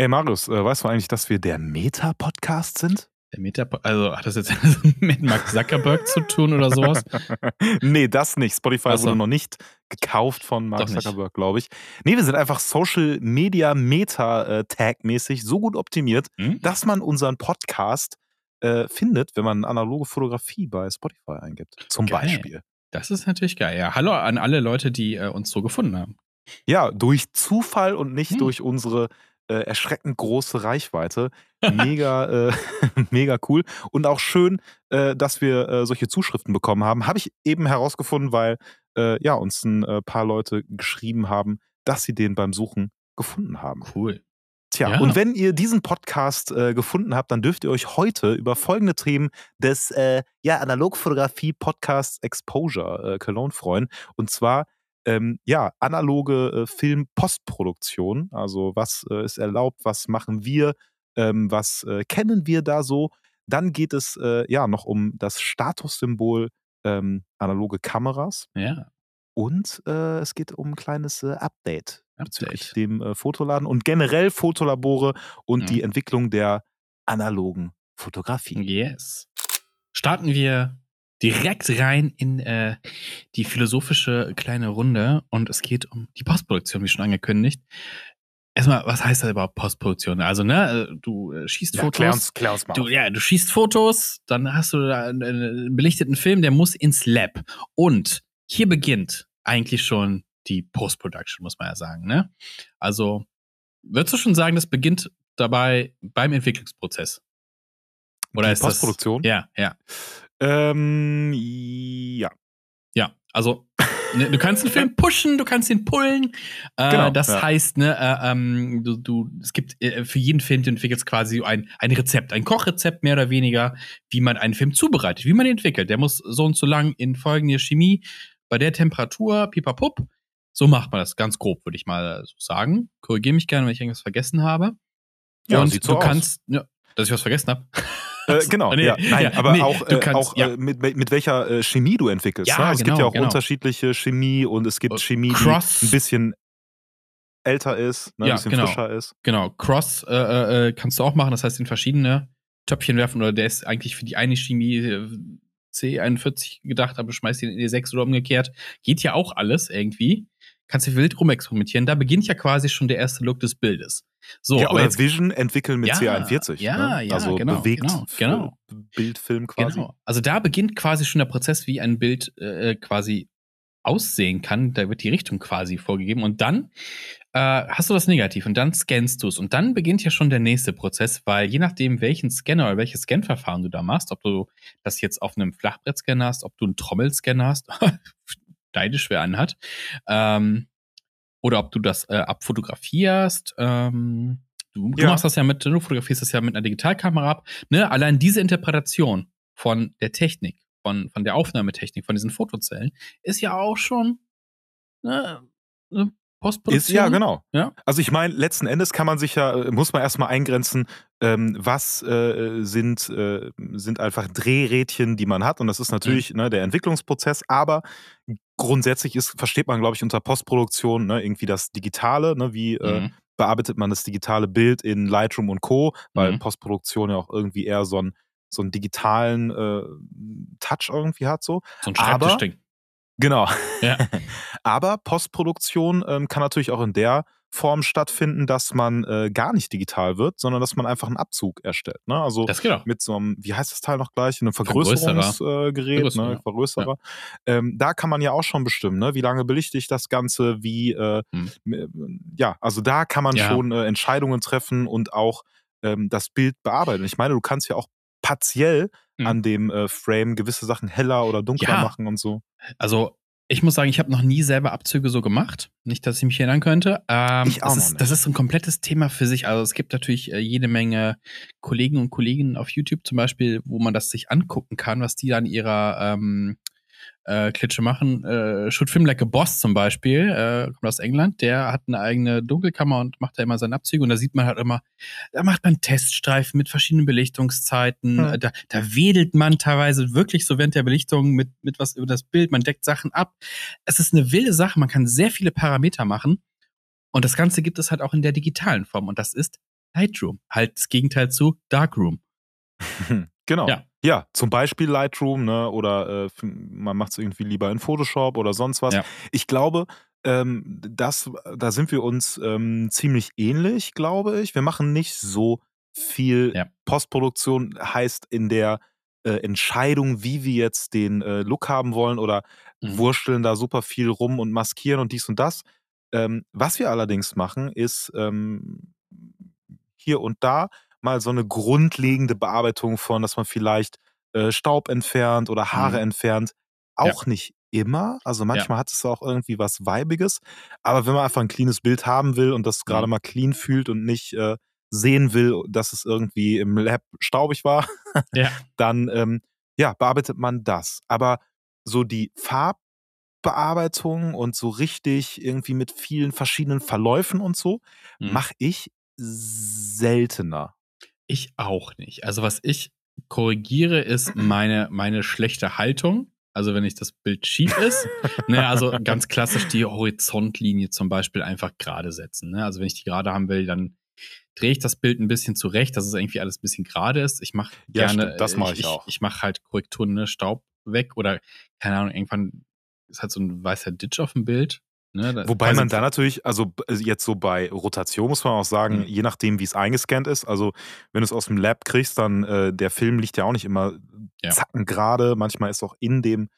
Ey Marius, weißt du eigentlich, dass wir der Meta-Podcast sind? Der Meta, also hat das jetzt mit Mark Zuckerberg zu tun oder sowas? Nee, das nicht. Spotify wurde noch nicht gekauft von Mark Zuckerberg, glaube ich. Nee, wir sind einfach Social Media Meta-Tag-mäßig so gut optimiert, dass man unseren Podcast findet, wenn man analoge Fotografie bei Spotify eingibt. Zum Beispiel. Das ist natürlich geil. Ja, hallo an alle Leute, die uns so gefunden haben. Ja, durch Zufall und nicht durch unsere erschreckend große Reichweite. Mega, mega cool. Und auch schön, dass wir solche Zuschriften bekommen haben. Habe ich eben herausgefunden, weil ja, uns ein paar Leute geschrieben haben, dass sie den beim Suchen gefunden haben. Cool. Tja, ja. Und wenn ihr diesen Podcast gefunden habt, dann dürft ihr euch heute über folgende Themen des Analogfotografie-Podcasts Exposure Cologne freuen. Und zwar analoge Film-Postproduktion, also was ist erlaubt, was machen wir, was kennen wir da so. Dann geht es noch um das Statussymbol analoge Kameras. Ja. Und es geht um ein kleines Update bezüglich dem Fotoladen und generell Fotolabore und die Entwicklung der analogen Fotografie. Yes. Starten wir direkt rein in die philosophische kleine Runde und es geht um die Postproduktion, wie schon angekündigt. Erstmal, was heißt das überhaupt Postproduktion? Also, du schießt Fotos. Klär uns mal. Du schießt Fotos, dann hast du da einen belichteten Film, der muss ins Lab. Und hier beginnt eigentlich schon die Post-Production, muss man ja sagen, ne? Also, würdest du schon sagen, das beginnt dabei beim Entwicklungsprozess? Oder die ist Postproduktion? Das, ja. Ja. Ja, also du kannst den Film pushen, du kannst ihn pullen. Genau, das heißt, es gibt für jeden Film, du entwickelst quasi ein Rezept, ein Kochrezept mehr oder weniger, wie man einen Film zubereitet, wie man ihn entwickelt. Der muss so und so lang in folgende Chemie, bei der Temperatur, pipapup. So macht man das ganz grob, würde ich mal so sagen. Korrigiere mich gerne, wenn ich irgendwas vergessen habe. Ja, und du kannst, dass ich was vergessen habe. Genau, nee, ja. Nein, ja, aber nee, auch, kannst, auch ja. Mit welcher Chemie du entwickelst. Ja, ne? Es gibt ja auch unterschiedliche Chemie und es gibt Chemie, die ein bisschen älter ist, ne? Ja, ein bisschen frischer ist. Genau, Cross kannst du auch machen, das heißt in verschiedene Töpfchen werfen oder der ist eigentlich für die eine Chemie C41 gedacht, aber schmeißt ihn in E6 oder umgekehrt. Geht ja auch alles irgendwie. Kannst du wild rumexperimentieren. Da beginnt ja quasi schon der erste Look des Bildes. So, ja, aber jetzt Vision entwickeln mit C41. Ja, ne? Also bewegt Bildfilm quasi. Genau. Also da beginnt quasi schon der Prozess, wie ein Bild quasi aussehen kann. Da wird die Richtung quasi vorgegeben. Und dann hast du das Negativ und dann scannst du es. Und dann beginnt ja schon der nächste Prozess, weil je nachdem, welchen Scanner oder welches Scanverfahren du da machst, ob du das jetzt auf einem Flachbrettscanner hast, ob du einen Trommelscanner hast, neidisch wer anhat. Oder ob du das abfotografierst. Du machst das ja mit, du fotografierst das ja mit einer Digitalkamera ab. Ne? Allein diese Interpretation von der Technik, von der Aufnahmetechnik, von diesen Fotozellen, ist ja auch schon eine Postproduktion. Ja? Also ich meine, letzten Endes kann man sich muss man erstmal eingrenzen, was sind einfach Drehrädchen, die man hat. Und das ist natürlich der Entwicklungsprozess, aber grundsätzlich versteht man, glaube ich, unter Postproduktion irgendwie das Digitale, wie bearbeitet man das digitale Bild in Lightroom und Co., weil Postproduktion ja auch irgendwie eher so einen digitalen Touch irgendwie hat. So ein Schreibtischding. Genau. Ja. Aber Postproduktion kann natürlich auch in der Form stattfinden, dass man gar nicht digital wird, sondern dass man einfach einen Abzug erstellt. Ne? Also das geht auch. Mit so einem, wie heißt das Teil noch gleich, einem Vergrößerungsgerät, Vergrößerer. Ja. Da kann man ja auch schon bestimmen, ne? Wie lange belichte ich das Ganze, wie also da kann man schon Entscheidungen treffen und auch das Bild bearbeiten. Ich meine, du kannst ja auch partiell an dem Frame gewisse Sachen heller oder dunkler machen und so. Also ich muss sagen, ich habe noch nie selber Abzüge so gemacht. Nicht, dass ich mich erinnern könnte. Ich auch nicht. Das ist ein komplettes Thema für sich. Also es gibt natürlich jede Menge Kollegen und Kolleginnen auf YouTube zum Beispiel, wo man das sich angucken kann, was die dann ihrer Klitsche machen. Shoot Film Like a Boss zum Beispiel, kommt aus England, der hat eine eigene Dunkelkammer und macht da immer seine Abzüge und da sieht man halt immer, da macht man Teststreifen mit verschiedenen Belichtungszeiten, da wedelt man teilweise wirklich so während der Belichtung mit was über das Bild, man deckt Sachen ab. Es ist eine wilde Sache, man kann sehr viele Parameter machen und das Ganze gibt es halt auch in der digitalen Form und das ist Lightroom. Halt das Gegenteil zu Darkroom. Genau. Ja, zum Beispiel Lightroom, ne? Oder man macht es irgendwie lieber in Photoshop oder sonst was. Ja. Ich glaube, da sind wir uns ziemlich ähnlich, glaube ich. Wir machen nicht so viel Postproduktion, heißt in der Entscheidung, wie wir jetzt den Look haben wollen oder wursteln da super viel rum und maskieren und dies und das. Was wir allerdings machen, ist hier und da mal so eine grundlegende Bearbeitung von, dass man vielleicht Staub entfernt oder Haare entfernt. Auch nicht immer. Also manchmal hat es auch irgendwie was Weibiges. Aber wenn man einfach ein cleanes Bild haben will und das gerade mal clean fühlt und nicht sehen will, dass es irgendwie im Lab staubig war, dann bearbeitet man das. Aber so die Farbbearbeitung und so richtig irgendwie mit vielen verschiedenen Verläufen und so, mache ich seltener. Ich auch nicht. Also was ich korrigiere, ist meine schlechte Haltung. Also wenn ich das Bild schief ist. Ne, also ganz klassisch die Horizontlinie zum Beispiel einfach gerade setzen. Ne? Also wenn ich die gerade haben will, dann drehe ich das Bild ein bisschen zurecht, dass es irgendwie alles ein bisschen gerade ist. Ich mache gerne, stimmt, das mache ich auch. Ich mache halt Korrekturen, ne? Staub weg oder keine Ahnung, irgendwann ist halt so ein weißer Ditch auf dem Bild. Ne, wobei man da natürlich, also jetzt so bei Rotation muss man auch sagen, je nachdem wie es eingescannt ist, also wenn du es aus dem Lab kriegst, dann der Film liegt ja auch nicht immer zacken gerade, manchmal ist auch in dem,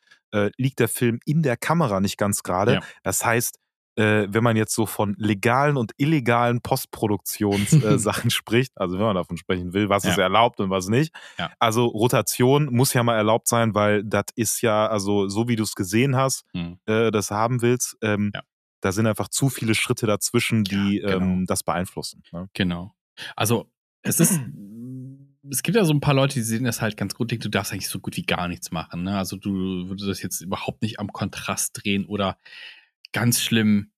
liegt der Film in der Kamera nicht ganz gerade, das heißt, wenn man jetzt so von legalen und illegalen Postproduktionssachen spricht, also wenn man davon sprechen will, was ist erlaubt und was nicht, also Rotation muss ja mal erlaubt sein, weil das ist ja, also so wie du es gesehen hast, das haben willst, da sind einfach zu viele Schritte dazwischen, die das beeinflussen. Ne? Genau. Also es gibt ja so ein paar Leute, die sehen das halt ganz grundlegend, du darfst eigentlich so gut wie gar nichts machen. Ne? Also du würdest das jetzt überhaupt nicht am Kontrast drehen oder ganz schlimm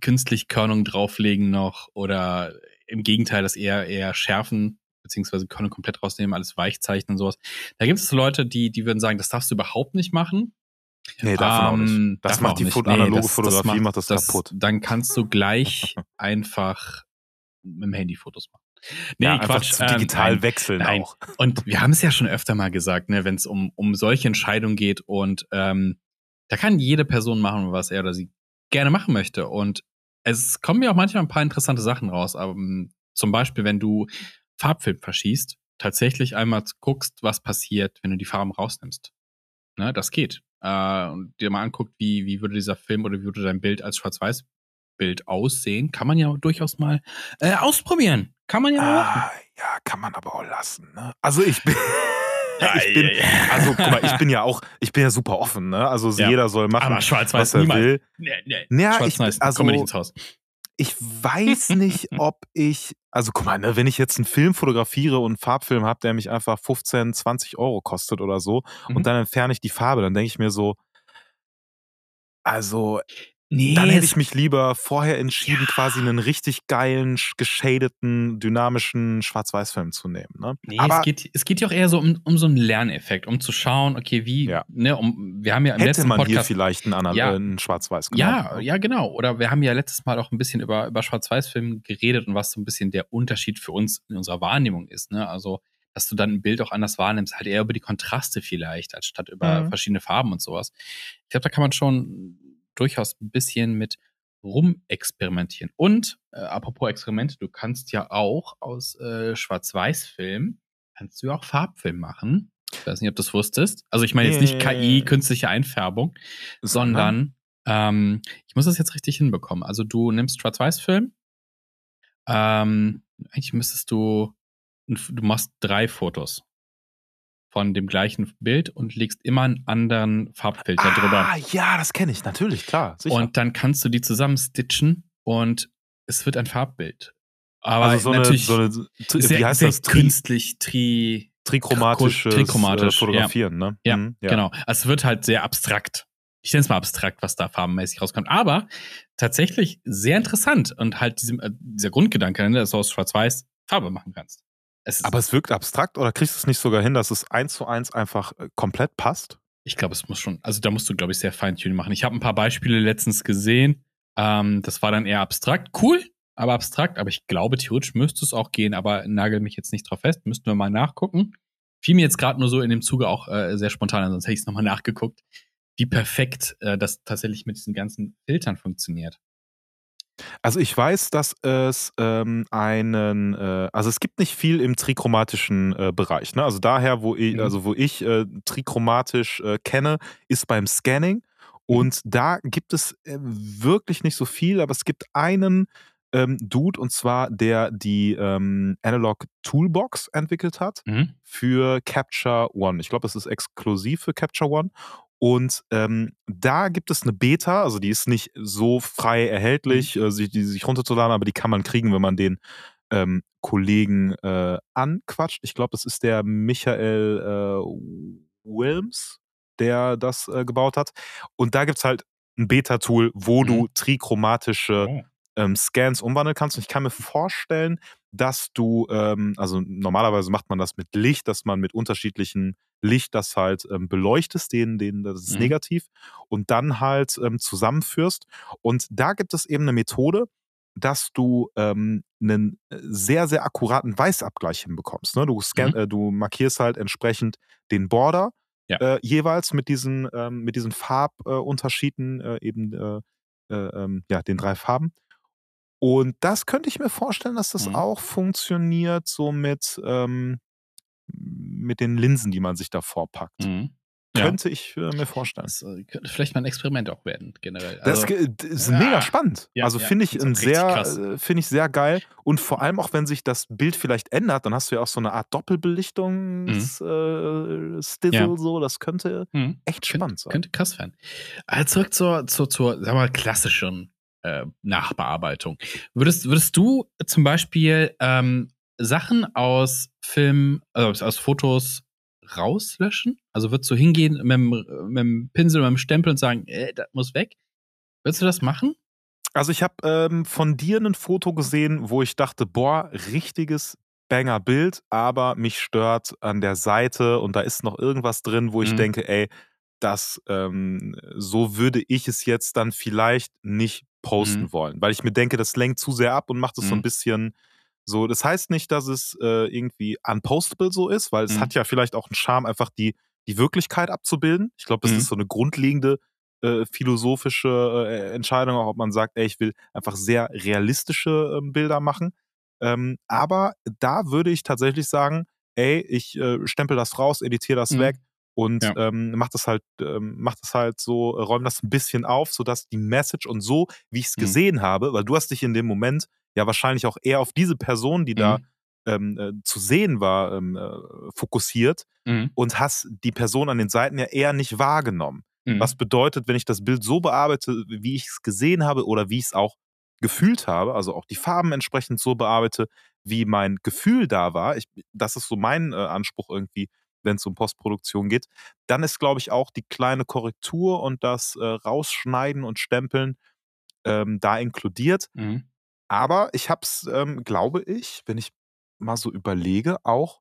künstlich Körnung drauflegen noch oder im Gegenteil, das eher schärfen, beziehungsweise Körnung komplett rausnehmen, alles weichzeichnen und sowas. Da gibt es Leute, die würden sagen, das darfst du überhaupt nicht machen. Nee, darf man auch nicht. Das macht die analoge Fotografie, das macht das kaputt. Dann kannst du gleich einfach mit dem Handy Fotos machen. Nee, ja, Quatsch. Digital wechseln auch. Und wir haben es ja schon öfter mal gesagt, ne, wenn es um solche Entscheidungen geht und da kann jede Person machen, was er oder sie gerne machen möchte. Und es kommen ja auch manchmal ein paar interessante Sachen raus. Aber, zum Beispiel, wenn du Farbfilm verschießt, tatsächlich einmal guckst, was passiert, wenn du die Farben rausnimmst. Ne, das geht. Und dir mal anguckt, wie würde dieser Film oder wie würde dein Bild als Schwarz-Weiß-Bild aussehen, kann man ja durchaus mal ausprobieren. Kann man ja mal machen. Ja, kann man aber auch lassen. Ne? Also ich bin ja super offen, ne? Also jeder soll machen, aber was er will. Nee. Ja, schwarz-weiß, also, komm nicht ins Haus. Ich weiß nicht, ob ich, also guck mal, ne, wenn ich jetzt einen Film fotografiere und einen Farbfilm habe, der mich einfach 15, 20 Euro kostet oder so, und dann entferne ich die Farbe, dann denke ich mir so, also dann hätte ich mich lieber vorher entschieden, quasi einen richtig geilen, geschadeten, dynamischen Schwarz-Weiß-Film zu nehmen. Ne? Nee, aber es geht ja auch eher so um so einen Lerneffekt, um zu schauen, okay, wie, wir haben ja im letzten Podcast... Hätte man hier vielleicht einen Schwarz-Weiß gemacht. Ja, genau. Oder wir haben ja letztes Mal auch ein bisschen über Schwarz-Weiß-Film geredet und was so ein bisschen der Unterschied für uns in unserer Wahrnehmung ist. Ne? Also, dass du dann ein Bild auch anders wahrnimmst, halt eher über die Kontraste vielleicht, anstatt über verschiedene Farben und sowas. Ich glaube, da kann man schon durchaus ein bisschen mit rumexperimentieren. Und, apropos Experimente, du kannst ja auch aus Schwarz-Weiß-Film, kannst du auch Farbfilm machen. Ich weiß nicht, ob du das wusstest. Also ich meine jetzt nicht KI, künstliche Einfärbung, sondern, ich muss das jetzt richtig hinbekommen. Also du nimmst Schwarz-Weiß-Film, eigentlich müsstest du machst 3 Fotos von dem gleichen Bild und legst immer einen anderen Farbfilter drüber. Ah, ja, das kenne ich, natürlich, klar. Sicher. Und dann kannst du die zusammen stitchen und es wird ein Farbbild. Aber also so natürlich trichromatisches Fotografieren, ne? Ja, genau. Also es wird halt sehr abstrakt. Ich nenne es mal abstrakt, was da farbenmäßig rauskommt. Aber tatsächlich sehr interessant und halt dieser Grundgedanke, dass du aus Schwarz-Weiß Farbe machen kannst. Aber es wirkt abstrakt oder kriegst du es nicht sogar hin, dass es 1:1 einfach komplett passt? Ich glaube, es muss schon, also da musst du, glaube ich, sehr Feintuning machen. Ich habe ein paar Beispiele letztens gesehen, das war dann eher abstrakt, cool, aber abstrakt. Aber ich glaube, theoretisch müsste es auch gehen, aber nagel mich jetzt nicht drauf fest. Müssten wir mal nachgucken. Fiel mir jetzt gerade nur so in dem Zuge auch sehr spontan, sonst hätte ich es nochmal nachgeguckt, wie perfekt das tatsächlich mit diesen ganzen Filtern funktioniert. Also ich weiß, dass es also es gibt nicht viel im trichromatischen Bereich. Ne? Also daher, wo ich trichromatisch kenne, ist beim Scanning. Und da gibt es wirklich nicht so viel, aber es gibt einen Dude, und zwar der die Analog Toolbox entwickelt hat für Capture One. Ich glaube, das ist exklusiv für Capture One. Und da gibt es eine Beta, also die ist nicht so frei erhältlich, die sich runterzuladen, aber die kann man kriegen, wenn man den Kollegen anquatscht. Ich glaube, das ist der Michael Wilms, der das gebaut hat. Und da gibt es halt ein Beta-Tool, wo du trichromatische Scans umwandeln kannst. Und ich kann mir vorstellen, dass du, also normalerweise macht man das mit Licht, dass man mit unterschiedlichen Licht das halt beleuchtest, das ist negativ, und dann halt zusammenführst. Und da gibt es eben eine Methode, dass du einen sehr, sehr akkuraten Weißabgleich hinbekommst. Ne? Du markierst halt entsprechend den Border jeweils mit diesen Farbunterschieden, den 3 Farben. Und das könnte ich mir vorstellen, dass das auch funktioniert, so mit den Linsen, die man sich davor packt. Könnte ich mir vorstellen. Das könnte vielleicht mal ein Experiment auch werden, generell. Also, das ist mega spannend. Ja, also finde ich sehr geil. Und vor allem auch, wenn sich das Bild vielleicht ändert, dann hast du ja auch so eine Art Doppelbelichtungs-Stizzle. So. Das könnte echt spannend sein. Könnte krass werden. Also zurück zur sagen wir mal, klassischen Nachbearbeitung. Würdest du zum Beispiel Sachen aus Film, also aus Fotos rauslöschen? Also würdest du hingehen mit dem Pinsel, mit dem Stempel und sagen, das muss weg? Würdest du das machen? Also ich habe von dir ein Foto gesehen, wo ich dachte, boah, richtiges Banger-Bild, aber mich stört an der Seite und da ist noch irgendwas drin, wo ich denke, so würde ich es jetzt dann vielleicht nicht posten wollen, weil ich mir denke, das lenkt zu sehr ab und macht es so ein bisschen so. Das heißt nicht, dass es irgendwie unpostable so ist, weil es hat ja vielleicht auch einen Charme, einfach die Wirklichkeit abzubilden. Ich glaube, das ist so eine grundlegende philosophische Entscheidung, auch ob man sagt, ich will einfach sehr realistische Bilder machen. Aber da würde ich tatsächlich sagen, ich stempel das raus, editiere das weg. Und räum das ein bisschen auf, sodass die Message und so, wie ich es gesehen habe, weil du hast dich in dem Moment ja wahrscheinlich auch eher auf diese Person, die da zu sehen war, fokussiert und hast die Person an den Seiten ja eher nicht wahrgenommen. Was bedeutet, wenn ich das Bild so bearbeite, wie ich es gesehen habe oder wie ich es auch gefühlt habe, also auch die Farben entsprechend so bearbeite, wie mein Gefühl da war, das ist so mein Anspruch irgendwie, wenn es um Postproduktion geht, dann ist, glaube ich, auch die kleine Korrektur und das Rausschneiden und Stempeln da inkludiert. Aber ich habe es, glaube ich, wenn ich mal so überlege, auch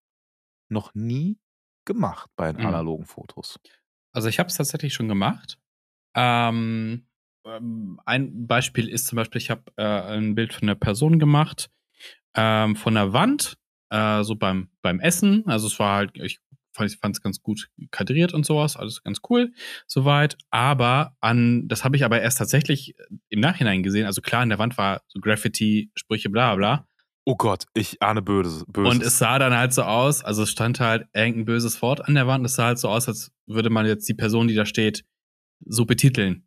noch nie gemacht bei den analogen Fotos. Also ich habe es tatsächlich schon gemacht. Ein Beispiel ist zum Beispiel, ich habe ein Bild von einer Person gemacht, von der Wand, so beim Essen. Also es war halt, ich fand es ganz gut kadriert und sowas, alles ganz cool soweit, aber das habe ich aber erst tatsächlich im Nachhinein gesehen, also klar, an der Wand war so Graffiti, Sprüche, bla bla. Oh Gott, ich ahne Böses. Und es sah dann halt so aus, also es stand halt irgendein böses Wort an der Wand, es sah halt so aus, als würde man jetzt die Person, die da steht, so betiteln.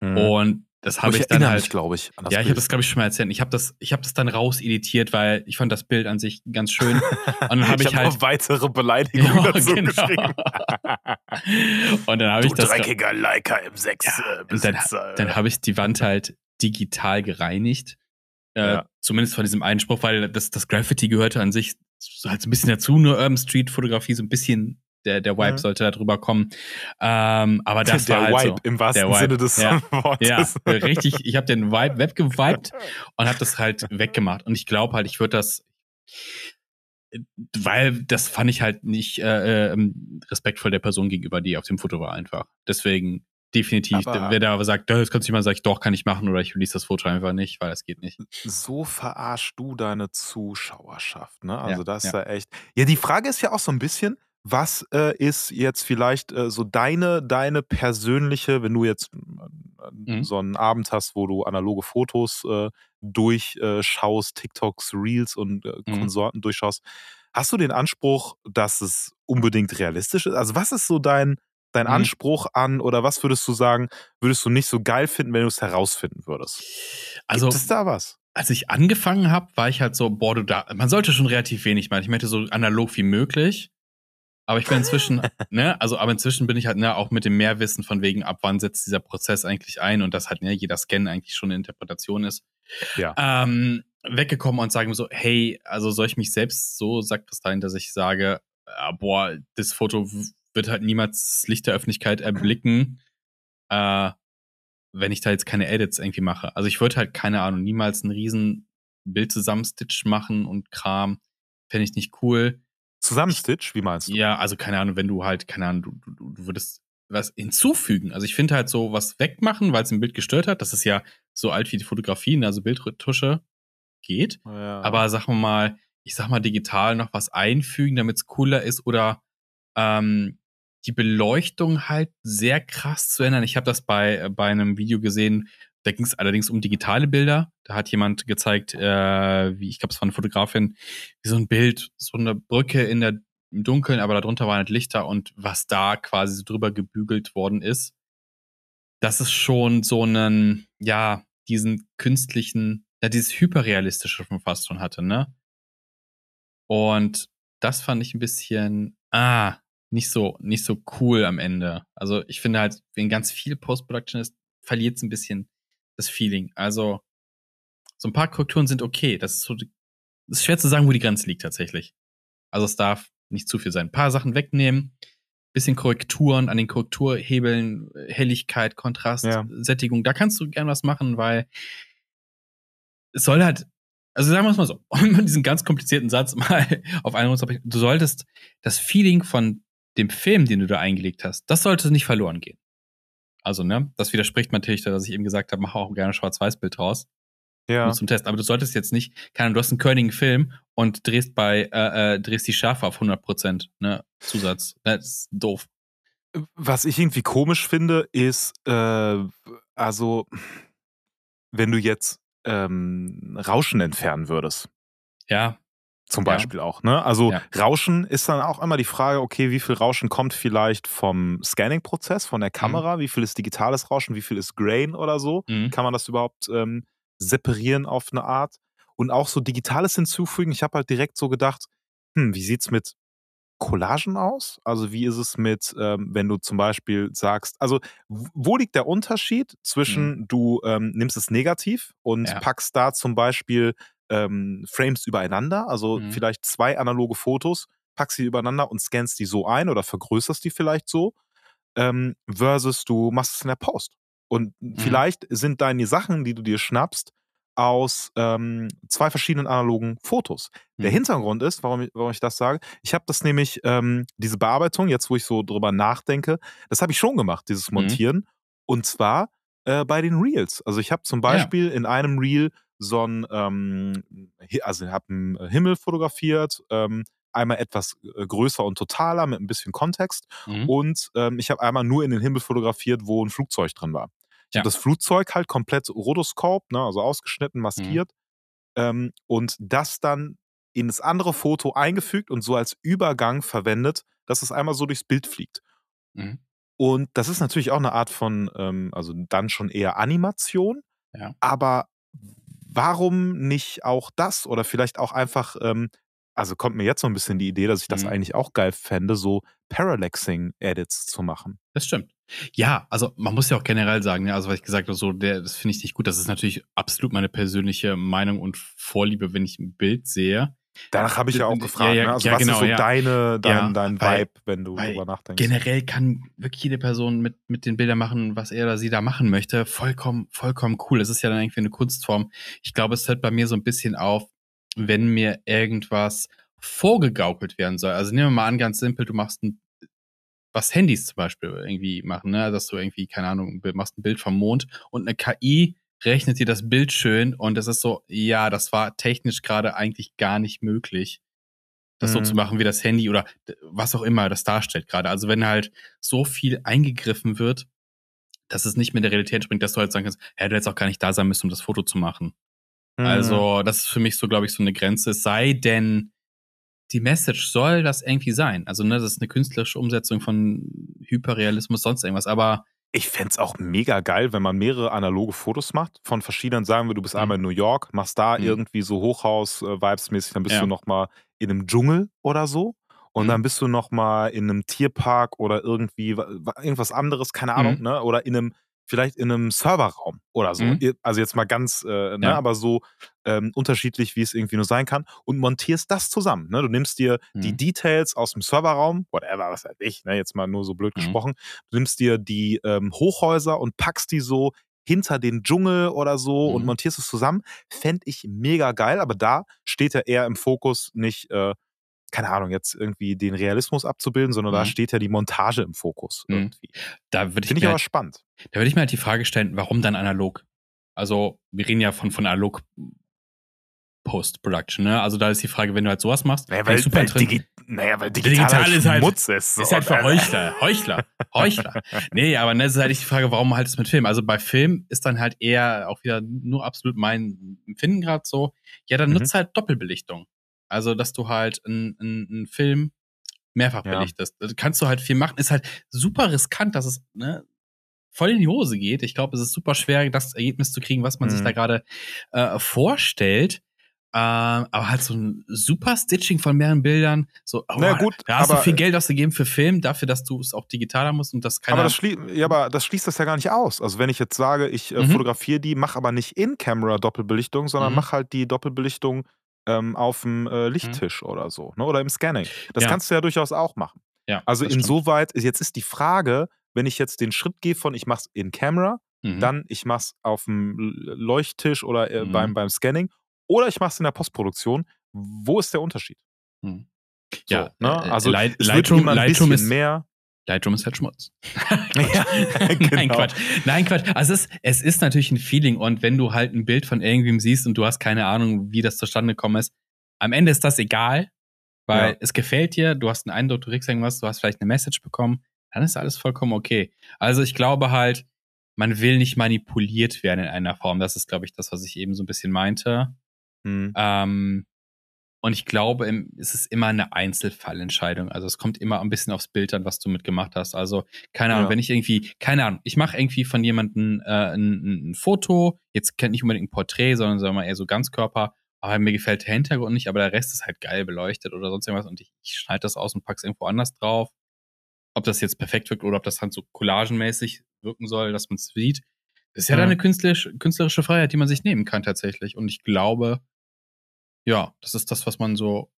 Und das habe ich dann halt, glaube ich. Ja, ich habe das, glaube ich, schon mal erzählt. Ich habe das dann rauseditiert, weil ich fand das Bild an sich ganz schön. Und dann habe ich halt noch weitere Beleidigungen dazu geschrieben. Und dann habe ich das dreckiger Leica M6 Besitzer. Dann habe ich die Wand halt digital gereinigt. Zumindest von diesem einen Spruch, weil das Graffiti gehörte an sich halt so ein bisschen dazu, nur Urban Street Fotografie, so ein bisschen. Der Vibe sollte da drüber kommen. Aber das war halt so. Im wahrsten Sinne des Wortes. Ja, richtig. Ich habe den Vibe weggevibed und habe das halt weggemacht. Und ich glaube halt, ich würde das, weil das fand ich halt nicht respektvoll der Person gegenüber, die auf dem Foto war einfach. Deswegen definitiv. Aber wer da aber sagt, das kannst du nicht machen, sage ich, doch, kann ich machen oder ich release das Foto einfach nicht, weil das geht nicht. So verarschst du deine Zuschauerschaft, ne? Also ja, das ist ja echt. Ja, die Frage ist ja auch so ein bisschen, was ist jetzt vielleicht so deine persönliche, wenn du jetzt so einen Abend hast, wo du analoge Fotos durchschaust, TikToks, Reels und Konsorten durchschaust, hast du den Anspruch, dass es unbedingt realistisch ist? Also was ist so dein Anspruch an, oder was würdest du sagen, würdest du nicht so geil finden, wenn du es herausfinden würdest? Also, gibt es da was? Als ich angefangen habe, war ich halt so, man sollte schon relativ wenig machen. Ich möchte so analog wie möglich. Aber ich bin inzwischen, inzwischen bin ich halt, auch mit dem Mehrwissen von wegen, ab wann setzt dieser Prozess eigentlich ein und dass halt, jeder Scan eigentlich schon eine Interpretation ist. Ja. Weggekommen und sagen so, hey, also soll ich mich selbst so sakristeien, dass ich sage, das Foto wird halt niemals Licht der Öffentlichkeit erblicken, wenn ich da jetzt keine Edits irgendwie mache. Also ich würde halt, niemals einen riesen Bild-Zusammenstitch machen und Kram. Fände ich nicht cool. Zusammenstitch? Wie meinst du? Ja, also wenn du halt, du würdest was hinzufügen. Also ich finde halt so was wegmachen, weil es ein Bild gestört hat. Das ist ja so alt wie die Fotografien, also Bildretusche geht. Ja. Aber ich sag mal digital noch was einfügen, damit es cooler ist oder die Beleuchtung halt sehr krass zu ändern. Ich habe das bei einem Video gesehen, da ging es allerdings um digitale Bilder. Da hat jemand gezeigt, ich glaube, es war eine Fotografin, wie so ein Bild, so eine Brücke im Dunkeln, aber darunter waren halt Lichter und was da quasi so drüber gebügelt worden ist, das ist schon so einen, diesen künstlichen, dieses Hyperrealistische schon fast schon hatte, ne? Und das fand ich ein bisschen, nicht so cool am Ende. Also ich finde halt, wenn ganz viel Post-Production ist, verliert es ein bisschen das Feeling. Also so ein paar Korrekturen sind okay. Das ist schwer zu sagen, wo die Grenze liegt tatsächlich. Also es darf nicht zu viel sein. Ein paar Sachen wegnehmen, bisschen Korrekturen an den Korrekturhebeln, Helligkeit, Kontrast, Sättigung. Da kannst du gern was machen, weil es soll halt, also sagen wir es mal so, um diesen ganz komplizierten Satz mal auf einen runterzubrechen, du solltest das Feeling von dem Film, den du da eingelegt hast, das sollte nicht verloren gehen. Also, das widerspricht natürlich, dass ich eben gesagt habe, mach auch gerne ein Schwarz-Weiß-Bild draus. Ja. Zum Testen. Aber du solltest jetzt nicht, du hast einen körnigen Film und drehst die Schärfe auf 100%, Zusatz. Das ist doof. Was ich irgendwie komisch finde, ist, also, wenn du jetzt Rauschen entfernen würdest. Ja. Zum Beispiel auch, ne? Also Rauschen ist dann auch immer die Frage, okay, wie viel Rauschen kommt vielleicht vom Scanning-Prozess, von der Kamera, wie viel ist digitales Rauschen, wie viel ist Grain oder so? Kann man das überhaupt separieren auf eine Art? Und auch so digitales hinzufügen, ich habe halt direkt so gedacht, wie sieht's mit Collagen aus? Also wie ist es mit, wenn du zum Beispiel sagst, also wo liegt der Unterschied zwischen du nimmst es negativ und packst da zum Beispiel Frames übereinander, also vielleicht zwei analoge Fotos, packst sie übereinander und scannst die so ein oder vergrößerst die vielleicht so, versus du machst es in der Post. Und vielleicht sind deine Sachen, die du dir schnappst, aus zwei verschiedenen analogen Fotos. Der Hintergrund ist, warum ich das sage, ich habe das nämlich, diese Bearbeitung, jetzt wo ich so drüber nachdenke, das habe ich schon gemacht, dieses Montieren, und zwar bei den Reels. Also ich habe zum Beispiel in einem Reel habe einen Himmel fotografiert, einmal etwas größer und totaler mit ein bisschen Kontext und ich habe einmal nur in den Himmel fotografiert, wo ein Flugzeug drin war. Ich habe das Flugzeug halt komplett rotoskop, also ausgeschnitten, maskiert und das dann in das andere Foto eingefügt und so als Übergang verwendet, dass es einmal so durchs Bild fliegt. Und das ist natürlich auch eine Art von, also dann schon eher Animation, aber warum nicht auch das? Oder vielleicht auch einfach, also kommt mir jetzt so ein bisschen die Idee, dass ich das eigentlich auch geil fände, so Parallaxing-Edits zu machen. Das stimmt. Ja, also man muss ja auch generell sagen, also was ich gesagt habe, so, das finde ich nicht gut. Das ist natürlich absolut meine persönliche Meinung und Vorliebe, wenn ich ein Bild sehe. Danach habe ich ja auch gefragt, also was ist so dein Vibe, wenn du darüber nachdenkst? Generell kann wirklich jede Person mit den Bildern machen, was er oder sie da machen möchte. Vollkommen cool. Es ist ja dann irgendwie eine Kunstform. Ich glaube, es hört bei mir so ein bisschen auf, wenn mir irgendwas vorgegaukelt werden soll. Also nehmen wir mal an, ganz simpel, du machst ein was Handys zum Beispiel irgendwie machen, ne? Dass du irgendwie, keine Ahnung, machst ein Bild vom Mond und eine KI rechnet dir das Bild schön und das ist so, ja, das war technisch gerade eigentlich gar nicht möglich, das so zu machen, wie das Handy oder was auch immer das darstellt gerade. Also wenn halt so viel eingegriffen wird, dass es nicht mehr der Realität springt, dass du halt sagen kannst, ja, du hättest auch gar nicht da sein müssen, um das Foto zu machen. Also das ist für mich so, glaube ich, so eine Grenze. Es sei denn, die Message soll das irgendwie sein. Also ne, das ist eine künstlerische Umsetzung von Hyperrealismus, sonst irgendwas. Aber ich fände es auch mega geil, wenn man mehrere analoge Fotos macht von verschiedenen, sagen wir, du bist einmal in New York, machst da irgendwie so Hochhaus-Vibes-mäßig, dann bist du nochmal in einem Dschungel oder so. Und dann bist du nochmal in einem Tierpark oder irgendwie irgendwas anderes, keine Ahnung, ne? Oder in einem, vielleicht in einem Serverraum oder so. Also jetzt mal ganz, ne, aber so unterschiedlich, wie es irgendwie nur sein kann. Und montierst das zusammen. Ne? Du nimmst dir die Details aus dem Serverraum, whatever, was weiß ich, ne? Jetzt mal nur so blöd gesprochen. Du nimmst dir die Hochhäuser und packst die so hinter den Dschungel oder so und montierst es zusammen. Fände ich mega geil, aber da steht ja eher im Fokus nicht, keine Ahnung, jetzt irgendwie den Realismus abzubilden, sondern da steht ja die Montage im Fokus irgendwie. Finde ich aber spannend. Da würde ich mir halt die Frage stellen, warum dann analog? Also, wir reden ja von analog Post-Production, ne? Also, da ist die Frage, wenn du halt sowas machst, weil digital ist halt Schmutz ist. So. Ist halt für Heuchler. Nee, aber ne, das ist halt die Frage, warum halt es mit Film? Also, bei Film ist dann halt eher auch wieder nur absolut mein Empfinden gerade so. Ja, dann nutzt halt Doppelbelichtung. Also, dass du halt einen Film mehrfach belichtest. Ja. Kannst du halt viel machen. Ist halt super riskant, dass es ne, voll in die Hose geht. Ich glaube, es ist super schwer, das Ergebnis zu kriegen, was man sich da gerade vorstellt. Aber halt so ein super Stitching von mehreren Bildern. So, oh, na gut, da hast du viel Geld ausgegeben für Film, dafür, dass du es auch digitaler musst und das keiner. Aber das schließt das ja gar nicht aus. Also wenn ich jetzt sage, ich fotografiere die, mache aber nicht In-Camera-Doppelbelichtung, sondern mache halt die Doppelbelichtung auf dem Lichttisch oder so, ne? Oder im Scanning. Das kannst du ja durchaus auch machen. Ja, also insoweit, jetzt ist die Frage, wenn ich jetzt den Schritt gehe von ich mach's in Camera, dann ich mach's auf dem Leuchttisch oder beim Scanning oder ich mach's in der Postproduktion, wo ist der Unterschied? So, ja, ne? Also Lightroom ist mehr. Lightroom ist halt Schmutz. Ja, genau. Nein, Quatsch. Also es ist natürlich ein Feeling und wenn du halt ein Bild von irgendwem siehst und du hast keine Ahnung, wie das zustande gekommen ist, am Ende ist das egal, weil es gefällt dir, du hast einen Eindruck, du kriegst irgendwas, du hast vielleicht eine Message bekommen, dann ist alles vollkommen okay. Also ich glaube halt, man will nicht manipuliert werden in einer Form. Das ist, glaube ich, das, was ich eben so ein bisschen meinte. Und ich glaube, es ist immer eine Einzelfallentscheidung. Also es kommt immer ein bisschen aufs Bild an, was du mitgemacht hast. Also keine Ahnung, wenn ich irgendwie, ich mache irgendwie von jemandem ein Foto, jetzt kennt nicht unbedingt ein Porträt, sondern sagen wir mal eher so Ganzkörper, aber mir gefällt der Hintergrund nicht, aber der Rest ist halt geil beleuchtet oder sonst irgendwas und ich schneide das aus und pack's irgendwo anders drauf. Ob das jetzt perfekt wirkt oder ob das halt so collagenmäßig wirken soll, dass man es sieht. Das ist ja dann eine künstlerische Freiheit, die man sich nehmen kann tatsächlich. Und ich glaube, ja, das ist das, was man so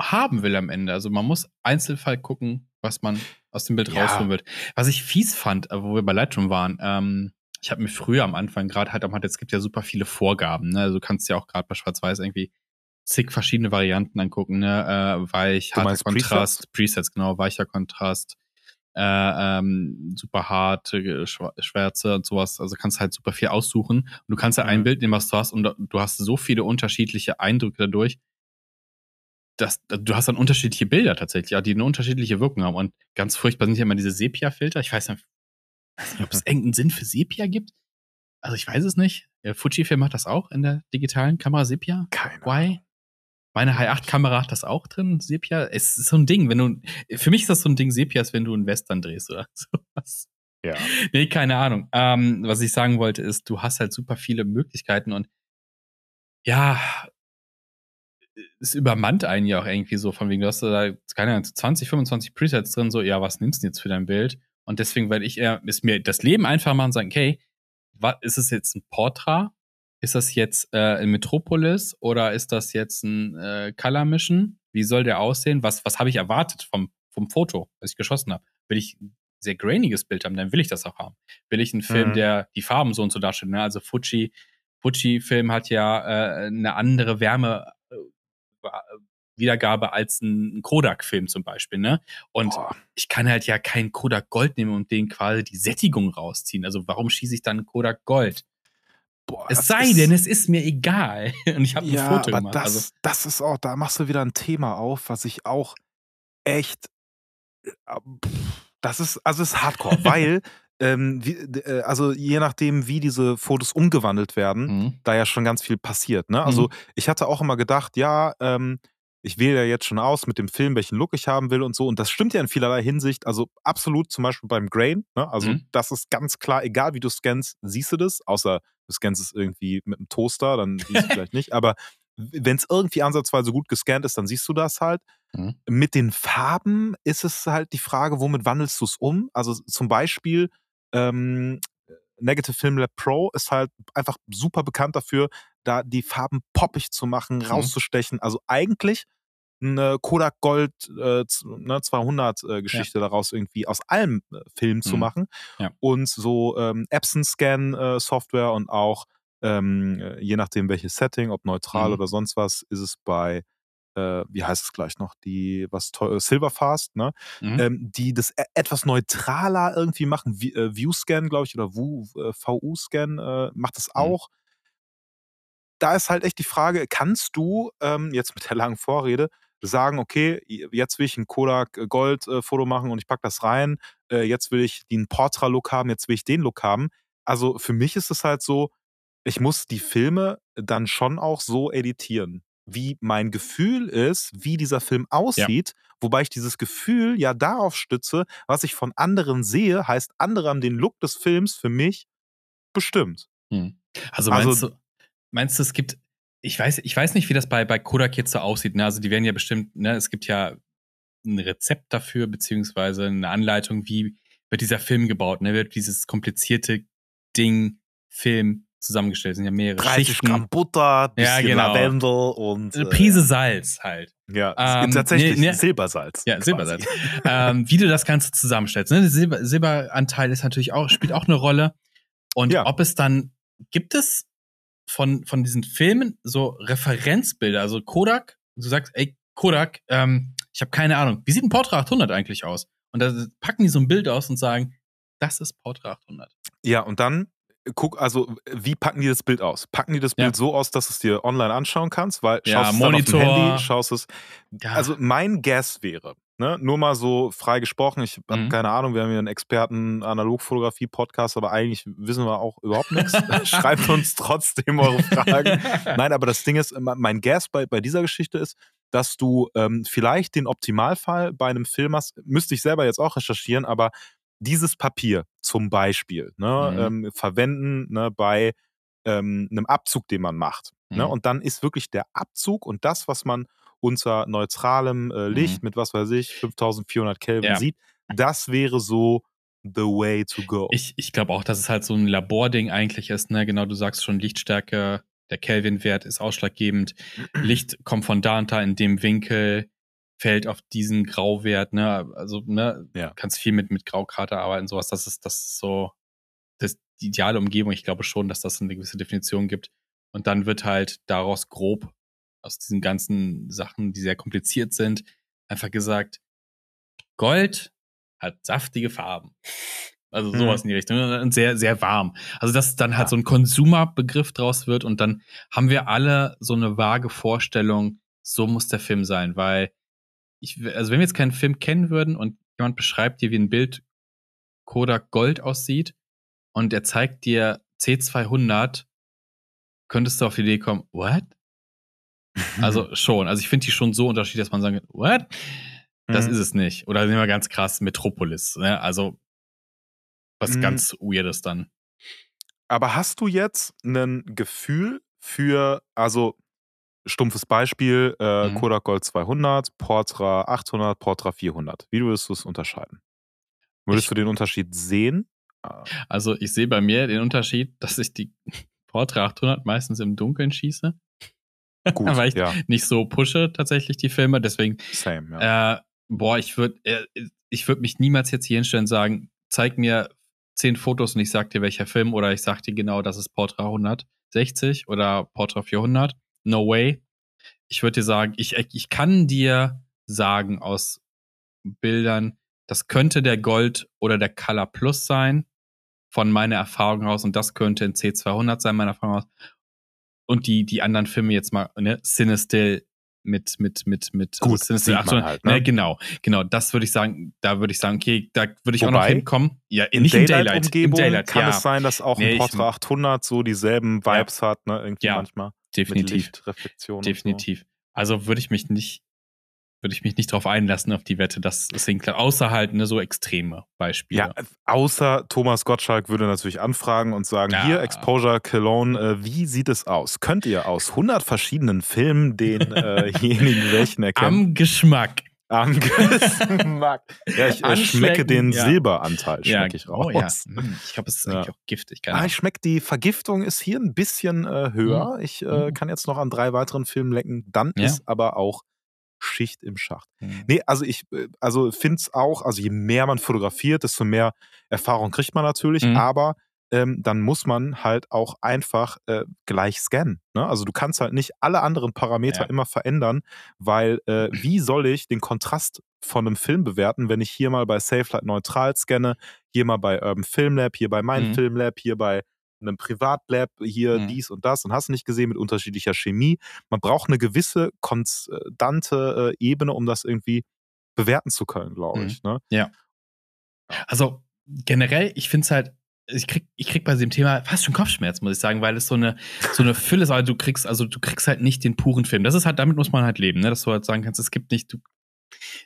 haben will am Ende. Also man muss Einzelfall gucken, was man aus dem Bild rausholen wird. Was ich fies fand, wo wir bei Lightroom waren, ich habe mir früher am Anfang gerade halt es gibt ja super viele Vorgaben, ne? Also du kannst ja auch gerade bei Schwarz-Weiß irgendwie zig verschiedene Varianten angucken, ne? Weich, harter Kontrast, Presets, genau, weicher Kontrast, super harte Schwärze und sowas, also kannst halt super viel aussuchen und du kannst ja ein Bild nehmen, was du hast und du hast so viele unterschiedliche Eindrücke dadurch, dass du hast dann unterschiedliche Bilder tatsächlich, die eine unterschiedliche Wirkung haben und ganz furchtbar sind ja immer diese Sepia-Filter, ich weiß nicht, ob es irgendeinen Sinn für Sepia gibt, also ich weiß es nicht, Fujifilm macht das auch in der digitalen Kamera Sepia, why? Meine Hi8-Kamera hat das auch drin, Sepia. Es ist so ein Ding, für mich ist das so ein Ding, Sepia ist, wenn du einen Western drehst oder sowas. Ja. Nee, keine Ahnung. Was ich sagen wollte ist, du hast halt super viele Möglichkeiten und ja, es übermannt einen ja auch irgendwie so, von wegen, du hast da, keine Ahnung, 20, 25 Presets drin, so, ja, was nimmst du jetzt für dein Bild? Und deswegen werde ich eher, ist mir das Leben einfach machen und sagen, okay, was ist es jetzt ein Portra? Ist das jetzt ein Metropolis oder ist das jetzt ein Color Mission? Wie soll der aussehen? Was habe ich erwartet vom Foto, was ich geschossen habe? Will ich ein sehr grainiges Bild haben, dann will ich das auch haben. Will ich einen Film, der die Farben so und so darstellt? Ne? Also Fujifilm hat ja eine andere Wärme, Wiedergabe als ein Kodak-Film zum Beispiel, ne? Und ich kann halt ja keinen Kodak Gold nehmen und den quasi die Sättigung rausziehen. Also warum schieße ich dann Kodak Gold? Boah, es sei denn, es ist mir egal. Und ich habe ein Foto gemacht. Das, also, das ist auch, da machst du wieder ein Thema auf, was ich auch echt, das ist, also es ist Hardcore, weil also je nachdem, wie diese Fotos umgewandelt werden, da ja schon ganz viel passiert. Ne? Also ich hatte auch immer gedacht, ja, ich wähle ja jetzt schon aus mit dem Film, welchen Look ich haben will und so. Und das stimmt ja in vielerlei Hinsicht. Also absolut, zum Beispiel beim Grain. Ne? Also das ist ganz klar, egal wie du scannst, siehst du das. Außer du scannst es irgendwie mit einem Toaster, dann siehst du vielleicht nicht. Aber wenn es irgendwie ansatzweise gut gescannt ist, dann siehst du das halt. Mit den Farben ist es halt die Frage, womit wandelst du es um? Also zum Beispiel Negative Film Lab Pro ist halt einfach super bekannt dafür, da die Farben poppig zu machen, rauszustechen. Also eigentlich eine Kodak Gold 200 Geschichte daraus irgendwie aus allem Film zu machen. Und so Epson-Scan Software und auch je nachdem welches Setting, ob neutral oder sonst was, ist es bei wie heißt es gleich noch, die Silverfast, ne? Die das etwas neutraler irgendwie machen. VueScan, glaube ich, oder VU-Scan macht das auch. Da ist halt echt die Frage, kannst du jetzt mit der langen Vorrede sagen, okay, jetzt will ich ein Kodak Gold Foto machen und ich packe das rein, jetzt will ich den Portra-Look haben, jetzt will ich den Look haben. Also für mich ist es halt so, ich muss die Filme dann schon auch so editieren, wie mein Gefühl ist, wie dieser Film aussieht, wobei ich dieses Gefühl ja darauf stütze, was ich von anderen sehe, heißt, andere haben den Look des Films für mich bestimmt. Also meinst du, es gibt, ich weiß nicht, wie das bei Kodak jetzt so aussieht, ne? Also die werden ja bestimmt, ne, es gibt ja ein Rezept dafür, beziehungsweise eine Anleitung, wie wird dieser Film gebaut, ne? Wird dieses komplizierte Ding, Film zusammengestellt, sind ja mehrere 30 Schichten. 30 Gramm Butter, bisschen Lavendel und eine Prise Salz halt. Ja, es gibt tatsächlich Silbersalz. Ja, quasi. Silbersalz. Wie du das Ganze zusammenstellst. Ne? Der Silberanteil ist natürlich auch, spielt auch eine Rolle. Und ob es dann, gibt es von diesen Filmen so Referenzbilder? Also Kodak, du sagst, ey, Kodak, ich habe keine Ahnung, wie sieht ein Portra 800 eigentlich aus? Und da packen die so ein Bild aus und sagen, das ist Portra 800. Ja, und dann guck, also wie packen die das Bild aus? Packen die das Bild so aus, dass du es dir online anschauen kannst? Weil schaust du es dann auf dem Handy, schaust es... Ja. Also mein Guess wäre, ne, nur mal so frei gesprochen, ich habe keine Ahnung, wir haben hier einen Experten-Analogfotografie-Podcast, aber eigentlich wissen wir auch überhaupt nichts. Schreibt uns trotzdem eure Fragen. Nein, aber das Ding ist, mein Guess bei dieser Geschichte ist, dass du vielleicht den Optimalfall bei einem Film hast, müsste ich selber jetzt auch recherchieren, aber dieses Papier zum Beispiel verwenden bei einem Abzug, den man macht. Ne? Und dann ist wirklich der Abzug und das, was man unter neutralem Licht mit, was weiß ich, 5400 Kelvin sieht, das wäre so the way to go. Ich glaube auch, dass es halt so ein Labording eigentlich ist. Ne? Genau, du sagst schon, Lichtstärke, der Kelvinwert ist ausschlaggebend. Licht kommt von da und da in dem Winkel, fällt auf diesen Grauwert, ne? Also, ne, kannst viel mit Graukrater arbeiten, sowas. Das ist so das die ideale Umgebung. Ich glaube schon, dass das eine gewisse Definition gibt. Und dann wird halt daraus grob, aus diesen ganzen Sachen, die sehr kompliziert sind, einfach gesagt, Gold hat saftige Farben. Also sowas in die Richtung. Und sehr, sehr warm. Also, dass dann halt so ein Consumer-Begriff draus wird und dann haben wir alle so eine vage Vorstellung, so muss der Film sein, weil also wenn wir jetzt keinen Film kennen würden und jemand beschreibt dir, wie ein Bild Kodak Gold aussieht und er zeigt dir C200, könntest du auf die Idee kommen, what? Also schon. Also ich finde die schon so unterschiedlich, dass man sagen kann, what? Das ist es nicht. Oder nehmen wir ganz krass Metropolis. Ne? Also was ganz Weirdes dann. Aber hast du jetzt ein Gefühl für, also stumpfes Beispiel, Kodak Gold 200, Portra 800, Portra 400. Wie würdest du es unterscheiden? Würdest du den Unterschied sehen? Also ich sehe bei mir den Unterschied, dass ich die Portra 800 meistens im Dunkeln schieße. Gut, weil ich nicht so pushe tatsächlich die Filme. Deswegen, ich würde mich niemals jetzt hier hinstellen und sagen, zeig mir 10 Fotos und ich sag dir, welcher Film, oder ich sag dir genau, das ist Portra 160 oder Portra 400. No way. ich würde dir sagen, ich kann dir sagen aus Bildern, das könnte der Gold oder der Color Plus sein, von meiner Erfahrung aus, und das könnte ein C200 sein, meiner Erfahrung aus. Und die anderen Filme jetzt mal, ne, CineStill mit gut, also CineStill 800, halt, ne? Genau, das würde ich sagen, da würde ich sagen, okay, da würde ich auch noch hinkommen. Ja, nicht im Daylight. Umgebung kann es sein, dass auch ein Portra 800 so dieselben Vibes hat, ne, irgendwie manchmal. Definitiv. Mit Lichtreflexion. Definitiv. So. Also würde ich mich nicht drauf einlassen, auf die Wette, dass es hinklappt. Außer halt, ne, so extreme Beispiele. Ja, außer Thomas Gottschalk würde natürlich anfragen und sagen, hier, Exposure Cologne, wie sieht es aus? Könnt ihr aus 100 verschiedenen Filmen denjenigen welchen erkennen? Am Geschmack. Am Geschmack. Ja, ich schmecke den Silberanteil, schmecke ich raus. Oh, ja. Ich glaube, es ist eigentlich auch giftig. Ich schmecke, die Vergiftung ist hier ein bisschen höher. Ich kann jetzt noch an 3 weiteren Filmen lecken. Dann ist aber auch Schicht im Schacht. Mhm. Nee, also ich finde es auch, also je mehr man fotografiert, desto mehr Erfahrung kriegt man natürlich, aber dann muss man halt auch einfach gleich scannen. Ne? Also du kannst halt nicht alle anderen Parameter immer verändern, weil wie soll ich den Kontrast von einem Film bewerten, wenn ich hier mal bei Safelight neutral scanne, hier mal bei Urban Film Lab, hier bei meinem Film Lab, hier bei einem Privatlab, hier dies und das und hast nicht gesehen mit unterschiedlicher Chemie. Man braucht eine gewisse konstante Ebene, um das irgendwie bewerten zu können, glaube ich. Ne? Ja. Also generell, ich finde es halt, ich krieg bei diesem Thema fast schon Kopfschmerz, muss ich sagen, weil es so eine Fülle ist, aber du kriegst halt nicht den puren Film. Das ist halt, damit muss man halt leben, ne? Dass du halt sagen kannst,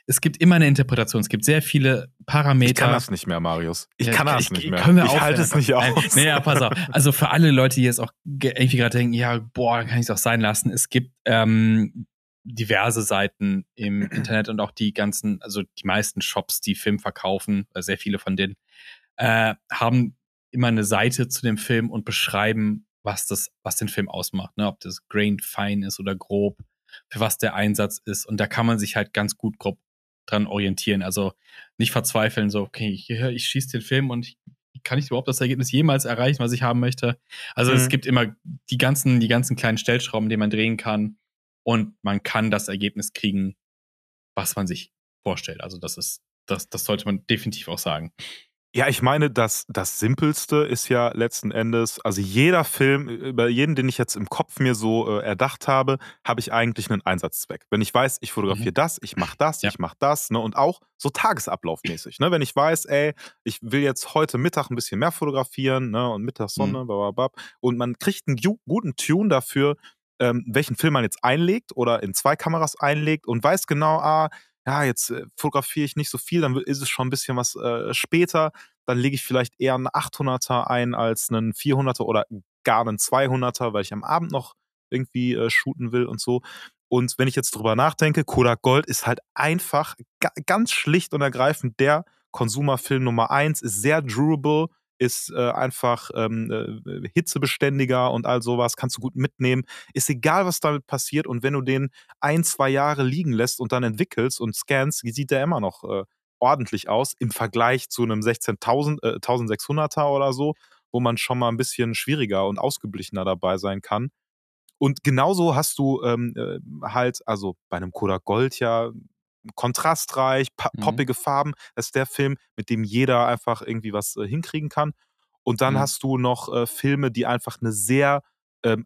es gibt immer eine Interpretation, es gibt sehr viele Parameter. Ich kann das nicht mehr, Marius. Ich kann das nicht mehr. Ich halte es nicht aus. Naja, pass auf. Also für alle Leute, die jetzt auch irgendwie gerade denken, ja, boah, dann kann ich es auch sein lassen. Es gibt diverse Seiten im Internet und auch die ganzen, also die meisten Shops, die Film verkaufen, sehr viele von denen, haben immer eine Seite zu dem Film und beschreiben, was den Film ausmacht. Ne? Ob das grain fein ist oder grob, für was der Einsatz ist. Und da kann man sich halt ganz gut grob dran orientieren. Also nicht verzweifeln, so, okay, ich schieße den Film und kann ich überhaupt das Ergebnis jemals erreichen, was ich haben möchte? Also es gibt immer die ganzen kleinen Stellschrauben, die man drehen kann. Und man kann das Ergebnis kriegen, was man sich vorstellt. Also das sollte man definitiv auch sagen. Ja, ich meine, das Simpelste ist ja letzten Endes, also jeder Film, über jeden, den ich jetzt im Kopf mir so erdacht habe, habe ich eigentlich einen Einsatzzweck. Wenn ich weiß, ich fotografiere das, ich mache das, ich mache das, ne, und auch so tagesablaufmäßig. Ne, wenn ich weiß, ey, ich will jetzt heute Mittag ein bisschen mehr fotografieren, ne, und Mittagssonne, und man kriegt einen guten Tune dafür, welchen Film man jetzt einlegt oder in 2 Kameras einlegt und weiß genau, ja, jetzt fotografiere ich nicht so viel, dann ist es schon ein bisschen was später, dann lege ich vielleicht eher einen 800er ein als einen 400er oder gar einen 200er, weil ich am Abend noch irgendwie shooten will und so. Und wenn ich jetzt drüber nachdenke, Kodak Gold ist halt einfach ganz schlicht und ergreifend der Konsumerfilm Nummer 1, ist sehr durable, ist einfach hitzebeständiger und all sowas, kannst du gut mitnehmen. Ist egal, was damit passiert, und wenn du den 1-2 Jahre liegen lässt und dann entwickelst und scannst, sieht der immer noch ordentlich aus, im Vergleich zu einem 16.600er oder so, wo man schon mal ein bisschen schwieriger und ausgeglichener dabei sein kann. Und genauso hast du halt, also bei einem Kodak Gold ja, kontrastreich, poppige Farben. Das ist der Film, mit dem jeder einfach irgendwie was hinkriegen kann. Und dann hast du noch Filme, die einfach eine sehr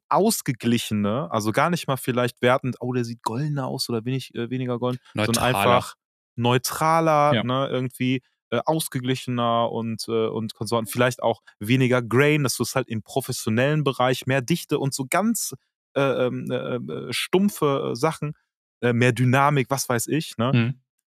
ausgeglichene, also gar nicht mal vielleicht wertend, oh, der sieht goldener aus oder weniger golden, sondern einfach neutraler, ne, irgendwie ausgeglichener und Konsorten. Vielleicht auch weniger grain, dass du es halt im professionellen Bereich, mehr Dichte und so ganz stumpfe Sachen, mehr Dynamik, was weiß ich, ne?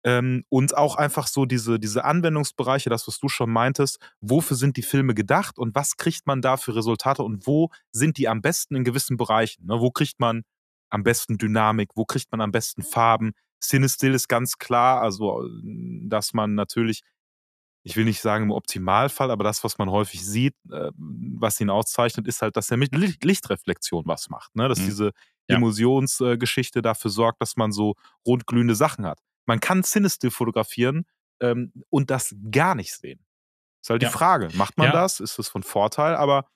Und auch einfach so diese Anwendungsbereiche, das, was du schon meintest, wofür sind die Filme gedacht und was kriegt man da für Resultate und wo sind die am besten in gewissen Bereichen, ne? Wo kriegt man am besten Dynamik, wo kriegt man am besten Farben? CineStill ist ganz klar, also dass man natürlich, ich will nicht sagen im Optimalfall, aber das, was man häufig sieht, was ihn auszeichnet, ist halt, dass er mit Lichtreflexion was macht, ne? Dass diese Emulsionsgeschichte dafür sorgt, dass man so rundglühende Sachen hat. Man kann CineStill fotografieren und das gar nicht sehen. Ist halt die Frage, macht man das? Ist das von Vorteil? Aber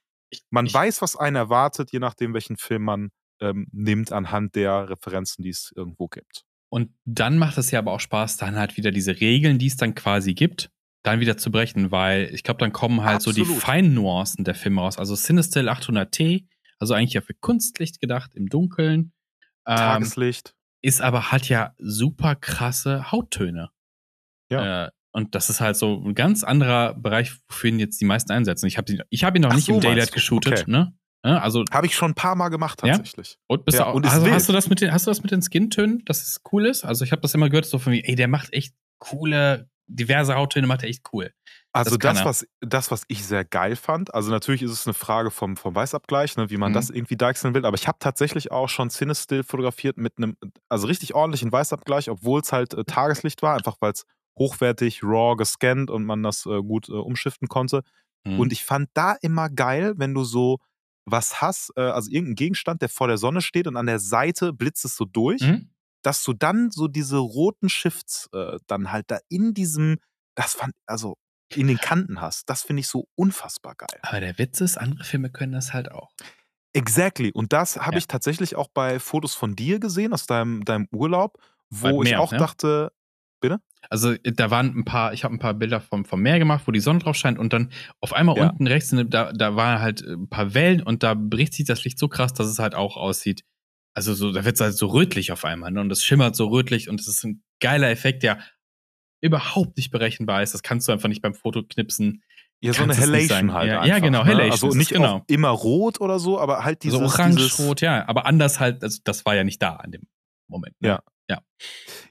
man weiß, was einen erwartet, je nachdem, welchen Film man nimmt anhand der Referenzen, die es irgendwo gibt. Und dann macht es ja aber auch Spaß, dann halt wieder diese Regeln, die es dann quasi gibt, dann wieder zu brechen, weil ich glaube, dann kommen halt so die feinen Nuancen der Filme raus. Also CineStill 800T, also eigentlich ja für Kunstlicht gedacht, im Dunkeln. Tageslicht. Ist aber, hat ja super krasse Hauttöne. Ja. Und das ist halt so ein ganz anderer Bereich, wofür ihn jetzt die meisten einsetzen. Ich hab ihn noch nicht im Daylight geshootet, okay. Ne? Also, habe ich schon ein paar Mal gemacht, tatsächlich. Ja? Hast du das mit den Skin-Tönen, dass es cool ist? Also ich habe das immer gehört, so von wie, ey, der macht echt coole, diverse Hauttöne, macht er echt cool. Also das, was ich sehr geil fand, also natürlich ist es eine Frage vom Weißabgleich, ne, wie man das irgendwie deichseln will, aber ich habe tatsächlich auch schon CineStill fotografiert mit einem, also richtig ordentlichen Weißabgleich, obwohl es halt Tageslicht war, einfach weil es hochwertig, raw gescannt und man das gut umschiften konnte. Und ich fand da immer geil, wenn du so was hast, also irgendein Gegenstand, der vor der Sonne steht und an der Seite blitzt es so durch, dass du dann so diese roten Shifts dann halt da in diesem, in den Kanten hast. Das finde ich so unfassbar geil. Aber der Witz ist, andere Filme können das halt auch. Exactly. Und das habe ich tatsächlich auch bei Fotos von dir gesehen, aus deinem Urlaub, wo ich auch dachte, bitte? Also da waren ich habe ein paar Bilder vom Meer gemacht, wo die Sonne drauf scheint und dann auf einmal unten rechts, da waren halt ein paar Wellen und da bricht sich das Licht so krass, dass es halt auch aussieht. Also so, da wird es halt so rötlich auf einmal, ne? Und das schimmert so rötlich und das ist ein geiler Effekt, der überhaupt nicht berechenbar ist. Das kannst du einfach nicht beim Fotoknipsen. Ja, so eine Halation halt. Ja, einfach, ja genau, ne? Halation. Also nicht immer rot oder so, aber halt dieses... Also orange-rot, ja, aber anders halt, also das war ja nicht da an dem Moment. Ne? Ja. Ja,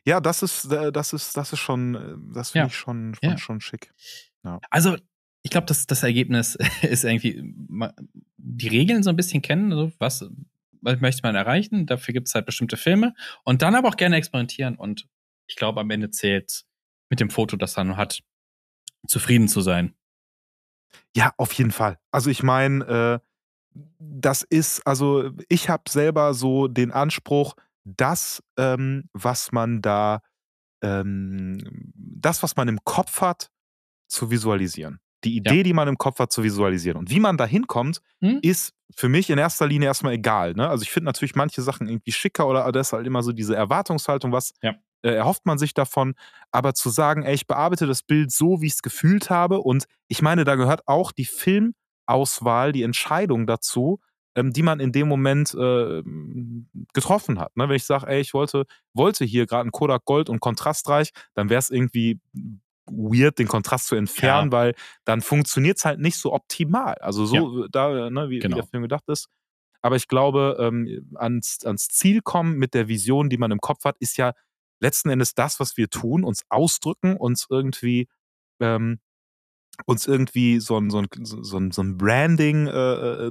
ja, das ist schon, das finde ich schon schick. Ja. Also ich glaube, das Ergebnis ist irgendwie die Regeln so ein bisschen kennen, also was möchte man erreichen, dafür gibt es halt bestimmte Filme und dann aber auch gerne experimentieren und ich glaube, am Ende zählt mit dem Foto, das man hat, zufrieden zu sein. Ja, auf jeden Fall. Also ich meine, ich habe selber so den Anspruch, das, was man im Kopf hat, zu visualisieren. Die Idee, die man im Kopf hat, zu visualisieren. Und wie man da hinkommt, ist für mich in erster Linie erstmal egal. Ne? Also ich finde natürlich manche Sachen irgendwie schicker oder das ist halt immer so diese Erwartungshaltung, was erhofft man sich davon. Aber zu sagen, ey, ich bearbeite das Bild so, wie ich es gefühlt habe. Und ich meine, da gehört auch die Filmauswahl, die Entscheidung dazu, die man in dem Moment getroffen hat. Ne? Wenn ich sage, ey, ich wollte hier gerade einen Kodak Gold und kontrastreich, dann wäre es irgendwie weird, den Kontrast zu entfernen, weil dann funktioniert es halt nicht so optimal. Also so, wie der Film gedacht ist. Aber ich glaube, ans Ziel kommen mit der Vision, die man im Kopf hat, ist ja letzten Endes das, was wir tun, uns ausdrücken, uns irgendwie so ein Branding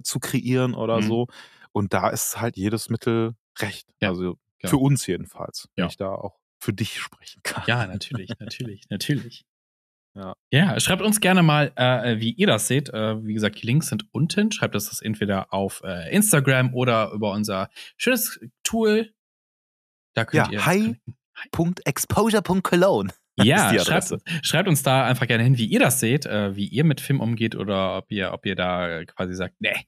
zu kreieren oder so. Und da ist halt jedes Mittel recht. Ja, also für uns jedenfalls, wenn ich da auch für dich sprechen kann. Ja, natürlich. Ja, schreibt uns gerne mal, wie ihr das seht. Wie gesagt, die Links sind unten. Schreibt uns das entweder auf Instagram oder über unser schönes Tool. Da könnt ihr hi.exposure.cologne. Ja, schreibt uns da einfach gerne hin, wie ihr das seht, wie ihr mit Film umgeht oder ob ihr da quasi sagt, nee,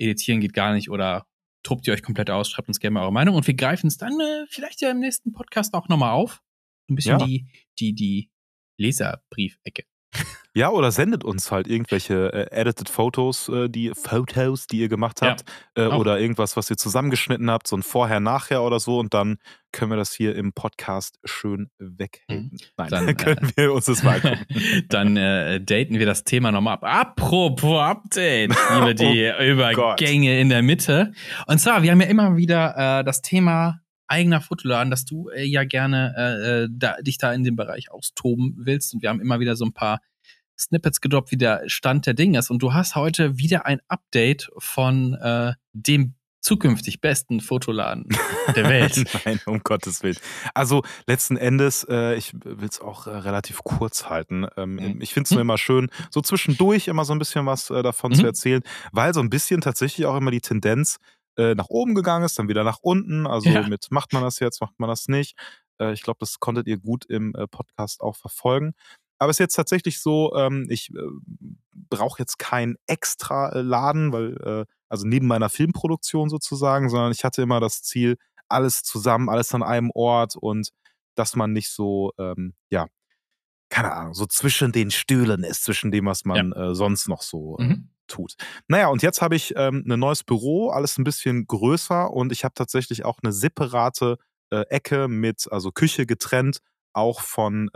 editieren geht gar nicht oder tobt ihr euch komplett aus, schreibt uns gerne mal eure Meinung und wir greifen es dann vielleicht ja im nächsten Podcast auch nochmal auf. Ein bisschen die Leserbriefecke. Ja, oder sendet uns halt irgendwelche edited Fotos, die Fotos, die ihr gemacht habt, oder irgendwas, was ihr zusammengeschnitten habt, so ein Vorher-Nachher oder so und dann können wir das hier im Podcast schön weghängen. Nein, dann können wir uns das mal angucken. Dann daten wir das Thema nochmal ab. Apropos Update, über die Übergänge in der Mitte. Und zwar, wir haben ja immer wieder das Thema eigener Fotoladen, dass du ja gerne dich da in dem Bereich austoben willst. Und wir haben immer wieder so ein paar Snippets gedroppt, wie der Stand der Dinge ist. Und du hast heute wieder ein Update von dem zukünftig besten Fotoladen der Welt. Nein, um Gottes Willen. Also letzten Endes, ich will es auch relativ kurz halten. Ich finde es nur immer schön, so zwischendurch immer so ein bisschen was davon zu erzählen, weil so ein bisschen tatsächlich auch immer die Tendenz nach oben gegangen ist, dann wieder nach unten. Also mit macht man das jetzt, macht man das nicht. Ich glaube, das konntet ihr gut im Podcast auch verfolgen. Aber es ist jetzt tatsächlich so, ich brauche jetzt keinen extra Laden, weil also neben meiner Filmproduktion sozusagen, sondern ich hatte immer das Ziel, alles zusammen, alles an einem Ort und dass man nicht so, keine Ahnung, so zwischen den Stühlen ist, zwischen dem, was man sonst noch so tut. Naja, und jetzt habe ich ein neues Büro, alles ein bisschen größer und ich habe tatsächlich auch eine separate Ecke mit, also Küche getrennt, auch von,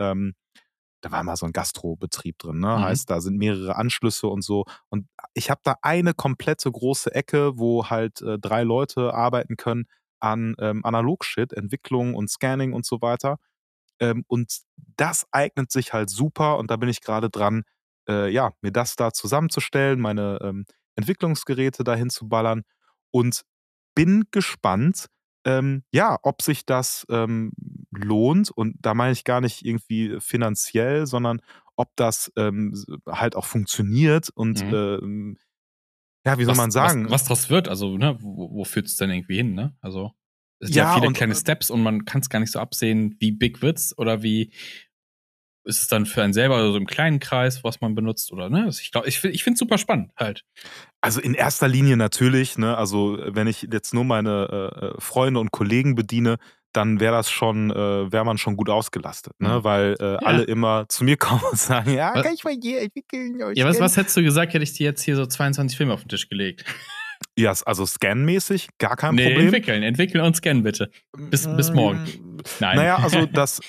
da war mal so ein Gastrobetrieb drin, ne? Heißt, da sind mehrere Anschlüsse und so. Und ich habe da eine komplette große Ecke, wo halt 3 Leute arbeiten können an Analog-Shit, Entwicklung und Scanning und so weiter. Und das eignet sich halt super und da bin ich gerade dran, mir das da zusammenzustellen, meine Entwicklungsgeräte dahin zu ballern und bin gespannt, ob sich das lohnt und da meine ich gar nicht irgendwie finanziell, sondern ob das halt auch funktioniert und was draus wird, also ne, wo führt es denn irgendwie hin, ne? Also es sind ja viele kleine Steps und man kann es gar nicht so absehen, wie big wird's oder wie ist es dann für einen selber oder so im kleinen Kreis, was man benutzt oder ne? Ich glaube, ich finde es super spannend halt. Also in erster Linie natürlich, ne? Also wenn ich jetzt nur meine Freunde und Kollegen bediene, dann wäre das schon, wäre man schon gut ausgelastet, ne? Weil alle immer zu mir kommen und sagen, kann ich mal hier entwickeln? Ja, was hättest du gesagt, hätte ich dir jetzt hier so 22 Filme auf den Tisch gelegt? Ja, also scanmäßig, gar kein Problem. Entwickeln und scannen bitte. Bis morgen. Nein. Naja, also das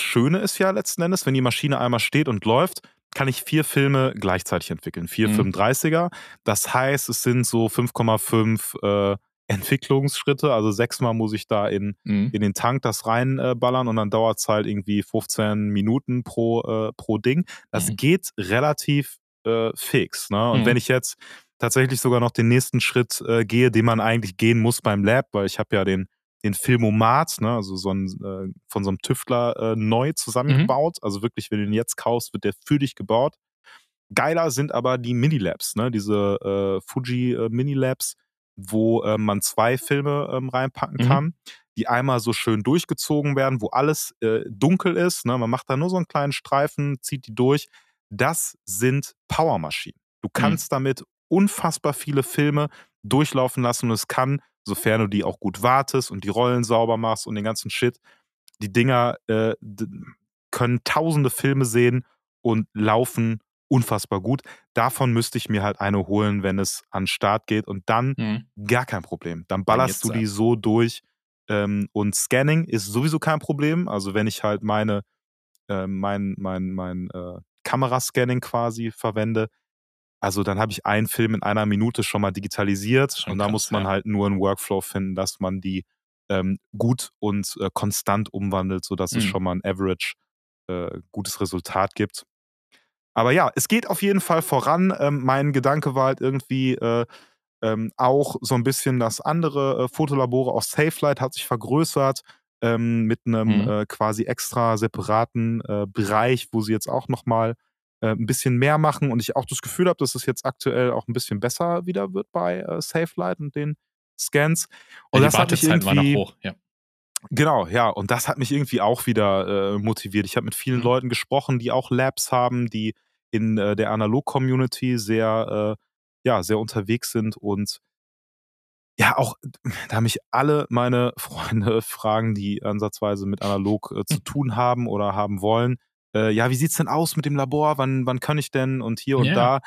Schöne ist ja letzten Endes, wenn die Maschine einmal steht und läuft, kann ich 4 Filme gleichzeitig entwickeln. 4 35er. Das heißt, es sind so 5,5 Entwicklungsschritte. Also 6-mal muss ich da in den Tank das reinballern und dann dauert es halt irgendwie 15 Minuten pro Ding. Das geht relativ fix. Ne? Und wenn ich jetzt tatsächlich sogar noch den nächsten Schritt gehe, den man eigentlich gehen muss beim Lab, weil ich habe ja den Filmomat, ne, also von so einem Tüftler neu zusammengebaut. Also wirklich, wenn du den jetzt kaufst, wird der für dich gebaut. Geiler sind aber die Minilabs, ne, diese Fuji Minilabs, wo man 2 Filme reinpacken kann, die einmal so schön durchgezogen werden, wo alles dunkel ist, ne, man macht da nur so einen kleinen Streifen, zieht die durch. Das sind Powermaschinen. Du kannst damit unfassbar viele Filme durchlaufen lassen und es kann, sofern du die auch gut wartest und die Rollen sauber machst und den ganzen Shit, die Dinger können tausende Filme sehen und laufen unfassbar gut. Davon müsste ich mir halt eine holen, wenn es an den Start geht und dann gar kein Problem. Dann ballerst du die so durch und Scanning ist sowieso kein Problem. Also wenn ich halt meine mein Kamerascanning quasi verwende, also dann habe ich einen Film in einer Minute schon mal digitalisiert und da muss man halt nur einen Workflow finden, dass man die gut und konstant umwandelt, sodass es schon mal ein Average gutes Resultat gibt. Aber ja, es geht auf jeden Fall voran. Mein Gedanke war halt irgendwie auch so ein bisschen, das andere Fotolabore aus Safelight hat sich vergrößert mit einem quasi extra separaten Bereich, wo sie jetzt auch nochmal ein bisschen mehr machen und ich auch das Gefühl habe, dass es jetzt aktuell auch ein bisschen besser wieder wird bei Safelight und den Scans. Und ja, die Wartezeiten waren noch hoch, ja. Genau, ja, und das hat mich irgendwie auch wieder motiviert. Ich habe mit vielen Leuten gesprochen, die auch Labs haben, die in der Analog-Community sehr, sehr unterwegs sind und ja, auch da mich alle meine Freunde fragen, die ansatzweise mit Analog zu tun haben oder haben wollen, ja, wie sieht's denn aus mit dem Labor? Wann kann ich denn? Und hier und da.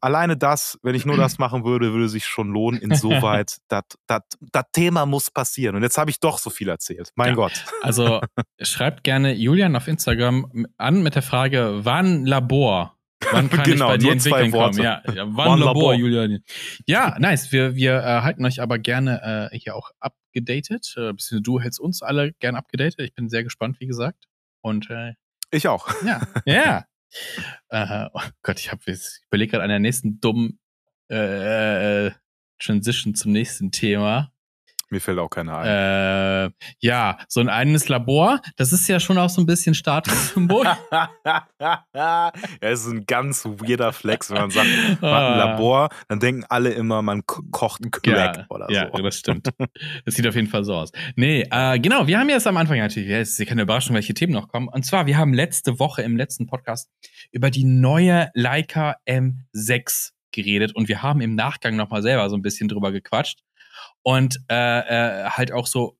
Alleine das, wenn ich nur das machen würde, würde sich schon lohnen. Insoweit, das Thema muss passieren. Und jetzt habe ich doch so viel erzählt. Mein Gott. Also schreibt gerne Julian auf Instagram an mit der Frage, wann Labor? Wann kann ich bei dir entwickeln kommen? Ja, wann Labor, Julian? Ja, nice. Wir halten euch aber gerne hier auch upgedatet. Beziehungsweise du hältst uns alle gerne upgedatet. Ich bin sehr gespannt, wie gesagt. Und ich auch. Ja. Oh Gott, ich überlege gerade an der nächsten dummen Transition zum nächsten Thema. Mir fällt auch keiner ein. Ja, so ein eigenes Labor, das ist ja schon auch so ein bisschen Statussymbol. Ja, es ist ein ganz weirder Flex, wenn man sagt, man hat ein Labor, dann denken alle immer, man kocht einen Crack oder so. Ja, das stimmt. Das sieht auf jeden Fall so aus. Nee, genau, wir haben jetzt am Anfang natürlich, es ist ja keine Überraschung, welche Themen noch kommen. Und zwar, wir haben letzte Woche im letzten Podcast über die neue Leica M6 geredet und wir haben im Nachgang nochmal selber so ein bisschen drüber gequatscht. Und halt auch so,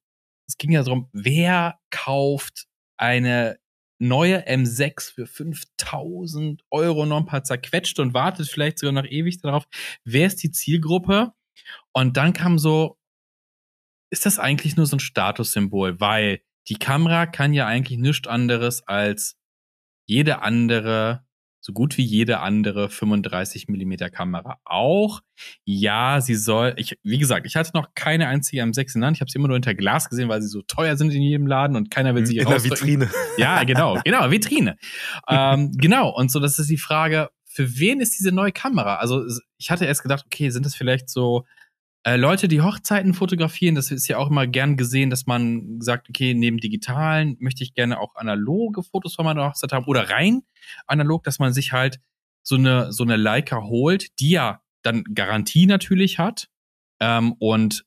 es ging ja darum, wer kauft eine neue M6 für 5.000 Euro, noch ein paar zerquetscht und wartet vielleicht sogar noch ewig darauf, wer ist die Zielgruppe? Und dann kam so, ist das eigentlich nur so ein Statussymbol? Weil die Kamera kann ja eigentlich nichts anderes als jede andere, so gut wie jede andere 35mm Kamera auch. Ja, sie soll, wie gesagt, ich hatte noch keine einzige M6 in der Hand. Ich habe sie immer nur hinter Glas gesehen, weil sie so teuer sind in jedem Laden und keiner will sie rausdrücken. In der Vitrine. Ja, genau, Vitrine. Genau, und so, das ist die Frage, für wen ist diese neue Kamera? Also ich hatte erst gedacht, okay, sind das vielleicht so Leute, die Hochzeiten fotografieren? Das ist ja auch immer gern gesehen, dass man sagt, okay, neben digitalen möchte ich gerne auch analoge Fotos von meiner Hochzeit haben oder rein analog, dass man sich halt so eine Leica holt, die ja dann Garantie natürlich hat und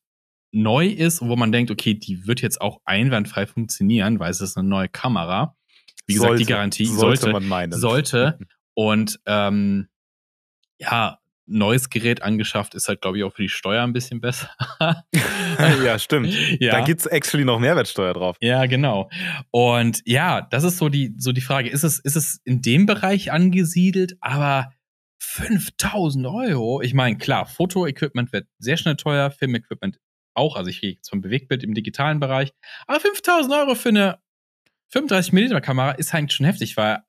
neu ist, wo man denkt, okay, die wird jetzt auch einwandfrei funktionieren, weil es ist eine neue Kamera. Wie gesagt, die Garantie sollte man meinen. Sollte. Und ja, neues Gerät angeschafft, ist halt, glaube ich, auch für die Steuer ein bisschen besser. Ja, stimmt. Ja. Da gibt's actually noch Mehrwertsteuer drauf. Ja, genau. Und ja, das ist so die Frage, ist es in dem Bereich angesiedelt, aber 5.000 Euro? Ich meine, klar, Foto-Equipment wird sehr schnell teuer, Film-Equipment auch, also ich rede jetzt vom Bewegtbild im digitalen Bereich, aber 5.000 Euro für eine 35mm Kamera ist eigentlich schon heftig, weil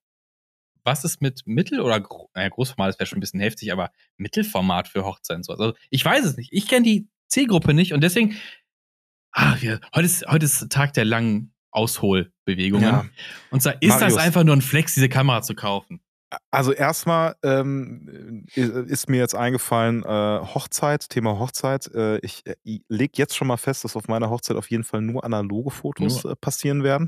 was ist mit Mittel- oder Großformat? Das wäre schon ein bisschen heftig, aber Mittelformat für Hochzeiten. Also ich weiß es nicht. Ich kenne die Zielgruppe nicht und deswegen, heute ist Tag der langen Ausholbewegungen. Ja. Und zwar ist Marius, das einfach nur ein Flex, diese Kamera zu kaufen. Also erstmal ist mir jetzt eingefallen, Thema Hochzeit. Ich lege jetzt schon mal fest, dass auf meiner Hochzeit auf jeden Fall nur analoge Fotos passieren werden.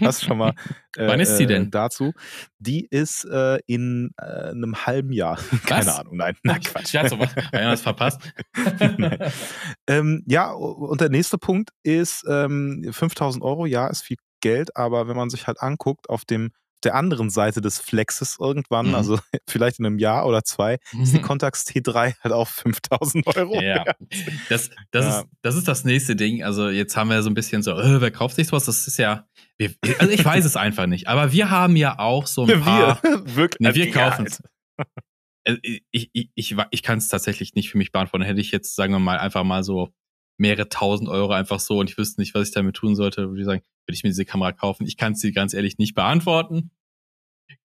Das schon mal wann ist die denn? Dazu. Die ist in einem halben Jahr. Keine Ahnung, nein. Na, Quatsch. Ja, sowas. Einer hat es verpasst. Ja, und der nächste Punkt ist 5.000 Euro. Ja, ist viel Geld, aber wenn man sich halt anguckt, auf der anderen Seite des Flexes irgendwann, also vielleicht in einem Jahr oder zwei, ist die Contax T3 halt auch 5.000 Euro. Ja, das ist das nächste Ding. Also jetzt haben wir so ein bisschen so, wer kauft sich sowas? Das ist ja, also ich weiß es einfach nicht. Aber wir haben ja auch so ein paar. Wir kaufen es. Also ich kann es tatsächlich nicht für mich beantworten. Hätte ich jetzt, sagen wir mal, einfach mal so mehrere tausend Euro einfach so und ich wüsste nicht, was ich damit tun sollte, würde ich sagen, würde ich mir diese Kamera kaufen? Ich kann es dir ganz ehrlich nicht beantworten.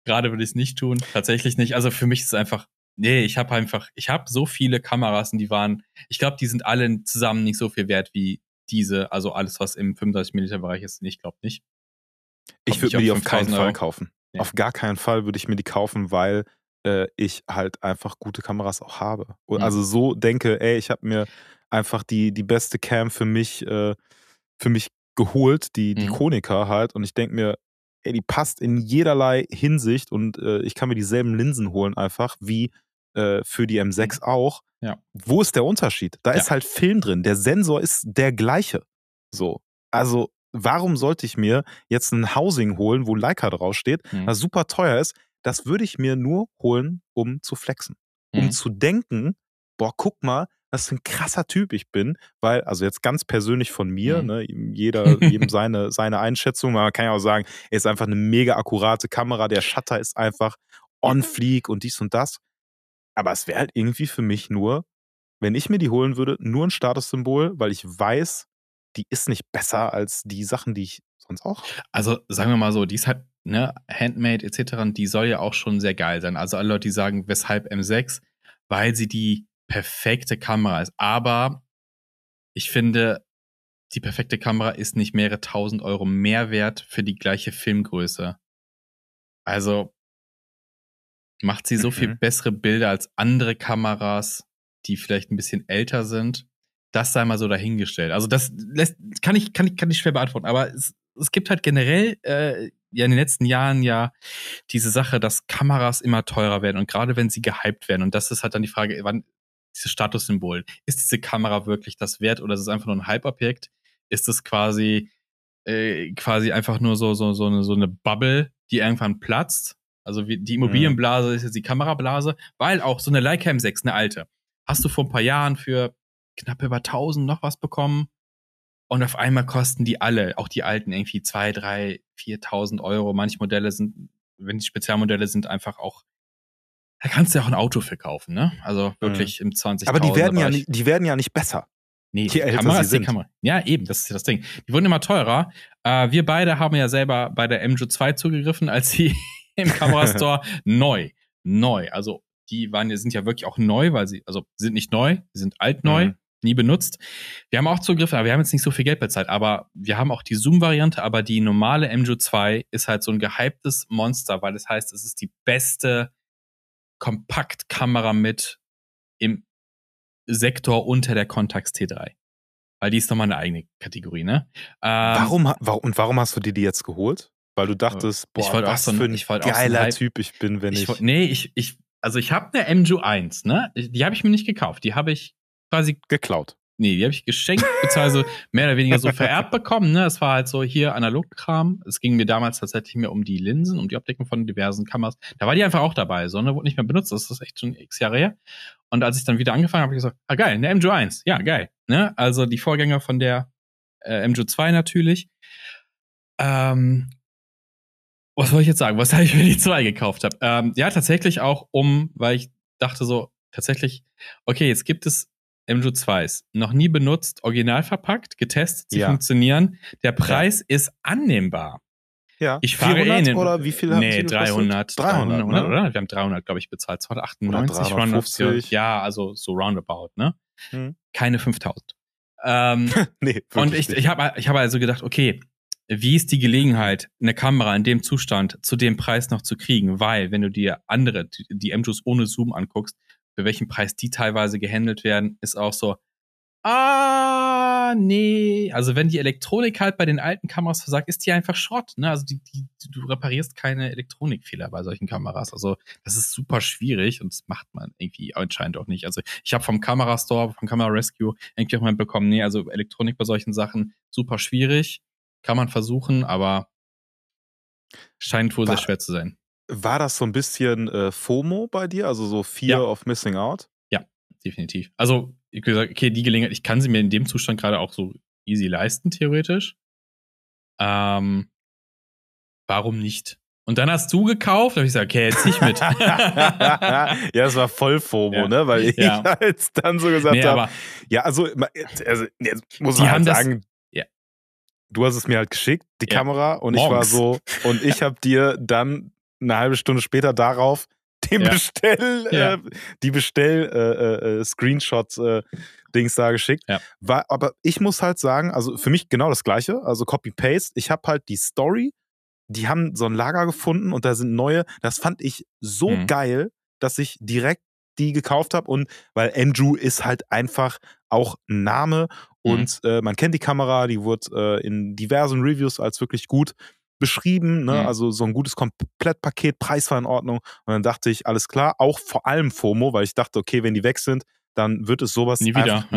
Gerade würde ich es nicht tun. Tatsächlich nicht. Also für mich ist es einfach, nee, ich habe so viele Kameras und die waren, ich glaube, die sind alle zusammen nicht so viel wert wie diese, also alles, was im 35mm Bereich ist. Ich glaube nicht. Ich würde mir die auf keinen Fall kaufen. Ja. Auf gar keinen Fall würde ich mir die kaufen, weil ich halt einfach gute Kameras auch habe. Also so denke, ey, ich habe mir einfach die beste Cam für mich geholt, die Konica halt, und ich denke mir, ey, die passt in jederlei Hinsicht und ich kann mir dieselben Linsen holen einfach, wie für die M6 auch. Ja. Wo ist der Unterschied? Da ist halt Film drin, der Sensor ist der gleiche. So, also warum sollte ich mir jetzt ein Housing holen, wo Leica draufsteht, was super teuer ist? Das würde ich mir nur holen, um zu flexen. Um zu denken, boah, guck mal, was für ein krasser Typ ich bin, weil, also jetzt ganz persönlich von mir, ne, jedem seine Einschätzung, man kann ja auch sagen, er ist einfach eine mega akkurate Kamera, der Shutter ist einfach on fleek und dies und das, aber es wäre halt irgendwie für mich nur, wenn ich mir die holen würde, nur ein Statussymbol, weil ich weiß, die ist nicht besser als die Sachen, die ich sonst auch. Also sagen wir mal so, die ist halt, ne, Handmade etc., die soll ja auch schon sehr geil sein, also alle Leute, die sagen, weshalb M6, weil sie die perfekte Kamera ist, aber ich finde, die perfekte Kamera ist nicht mehrere tausend Euro mehr wert für die gleiche Filmgröße. Also macht sie so viel bessere Bilder als andere Kameras, die vielleicht ein bisschen älter sind. Das sei mal so dahingestellt. Also das kann ich schwer beantworten, aber es gibt halt generell ja in den letzten Jahren ja diese Sache, dass Kameras immer teurer werden und gerade wenn sie gehypt werden. Und das ist halt dann die Frage, wann dieses Statussymbol, ist diese Kamera wirklich das wert oder ist es einfach nur ein Hype-Objekt? Ist es quasi einfach nur so eine Bubble, die irgendwann platzt? Also die Immobilienblase ist jetzt die Kamerablase, weil auch so eine Leica M6, eine alte, hast du vor ein paar Jahren für knapp über 1000 noch was bekommen und auf einmal kosten die alle, auch die alten, irgendwie 2.000, 3.000, 4.000 Euro. Manche Modelle sind, wenn die Spezialmodelle sind, einfach auch, da kannst du ja auch ein Auto für kaufen, ne? Also wirklich im 20.000. Aber die werden ja nicht besser. Nee, die Kamera ist die Kamera. Ja, eben, das ist ja das Ding. Die wurden immer teurer. Wir beide haben ja selber bei der MJU II zugegriffen, als sie im Kamerastore neu. Also die sind ja wirklich auch neu, weil sie, also sind nicht neu, sie sind altneu, nie benutzt. Wir haben auch Zugriff, aber wir haben jetzt nicht so viel Geld bezahlt, aber wir haben auch die Zoom-Variante, aber die normale MJU II ist halt so ein gehyptes Monster, weil das heißt, es ist die beste Kompaktkamera mit im Sektor unter der Contax T3. Weil die ist nochmal eine eigene Kategorie, ne? Warum hast du dir die jetzt geholt? Weil du dachtest, boah, Also ich habe eine MJU 1, ne? Die habe ich mir nicht gekauft. Die habe ich quasi geklaut. Nee, die habe ich geschenkt, beziehungsweise mehr oder weniger so vererbt bekommen, ne? Es war halt so hier Analogkram. Es ging mir damals tatsächlich mehr um die Linsen, um die Optiken von diversen Kameras. Da war die einfach auch dabei, sondern wurde nicht mehr benutzt. Das ist echt schon x Jahre her. Und als ich dann wieder angefangen habe, habe ich gesagt, ah geil, eine MJU 1, ja geil, ne? Also die Vorgänger von der MJU 2 natürlich. Was wollte ich jetzt sagen? Was habe ich mir die 2 gekauft habe? Ja, tatsächlich auch weil ich dachte so, tatsächlich, okay, jetzt gibt es MJU 2s, noch nie benutzt, original verpackt, getestet, sie funktionieren. Der Preis ist annehmbar. Ja, ich fahre 400 oder wie viel haben Sie gekostet? 300, ne? Oder? Wir haben 300, glaube ich, bezahlt. 298, 350. Ja, also so roundabout, ne? Keine 5000. Nee, und ich hab also gedacht, okay, wie ist die Gelegenheit, eine Kamera in dem Zustand zu dem Preis noch zu kriegen? Weil, wenn du dir andere, die MJUs ohne Zoom anguckst, für welchen Preis die teilweise gehandelt werden, ist auch so, nee. Also wenn die Elektronik halt bei den alten Kameras versagt, ist die einfach Schrott, ne? Also du reparierst keine Elektronikfehler bei solchen Kameras. Also das ist super schwierig und das macht man irgendwie anscheinend auch nicht. Also ich habe vom Kamerastore, vom Camera Rescue irgendwie auch mal bekommen, nee, also Elektronik bei solchen Sachen super schwierig. Kann man versuchen, aber scheint wohl sehr schwer zu sein. War das so ein bisschen FOMO bei dir? Also so Fear of Missing Out? Ja, definitiv. Also ich habe gesagt, okay, die Gelegenheit, ich kann sie mir in dem Zustand gerade auch so easy leisten, theoretisch. Warum nicht? Und dann hast du gekauft, da habe ich gesagt, okay, jetzt nicht mit. Ja, das war voll FOMO, ne? Weil ich halt dann so gesagt habe, ja, also jetzt muss man halt sagen, du hast es mir halt geschickt, die Kamera, und morgens. Ich habe dir dann eine halbe Stunde später darauf Screenshot-Dings da geschickt. Ja. Aber ich muss halt sagen, also für mich genau das Gleiche, also Copy-Paste. Ich habe halt die Story, die haben so ein Lager gefunden und da sind neue, das fand ich so geil, dass ich direkt die gekauft habe und weil MJU ist halt einfach auch ein Name und man kennt die Kamera, die wurde in diversen Reviews als wirklich gut beschrieben, ne? Also so ein gutes Komplettpaket, Preis war in Ordnung und dann dachte ich, alles klar, auch vor allem FOMO, weil ich dachte, okay, wenn die weg sind, dann wird es sowas nie wieder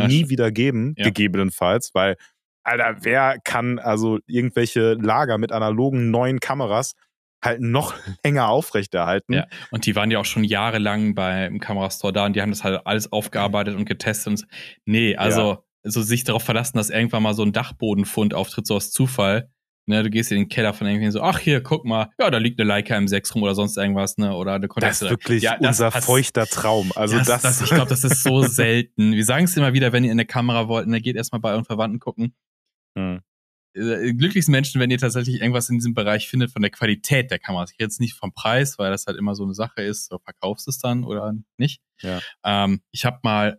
geben, gegebenenfalls, weil, Alter, wer kann also irgendwelche Lager mit analogen neuen Kameras halt noch länger aufrechterhalten. Ja, und die waren ja auch schon jahrelang beim Kamerastore da und die haben das halt alles aufgearbeitet und getestet. Und nee, also so sich darauf verlassen, dass irgendwann mal so ein Dachbodenfund auftritt, so aus Zufall. Ne, du gehst in den Keller von irgendwem so, ach hier, guck mal, ja, da liegt eine Leica M6 rum oder sonst irgendwas, ne, oder eine Contax. Das ist wirklich unser feuchter Traum. Also das ich glaube, das ist so selten. Wir sagen es immer wieder, wenn ihr eine Kamera wollt, ne, geht erstmal bei euren Verwandten gucken. Glücklichsten Menschen, wenn ihr tatsächlich irgendwas in diesem Bereich findet von der Qualität der Kameras. Ich rede jetzt nicht vom Preis, weil das halt immer so eine Sache ist, so verkaufst du es dann oder nicht. Ja. Ich habe mal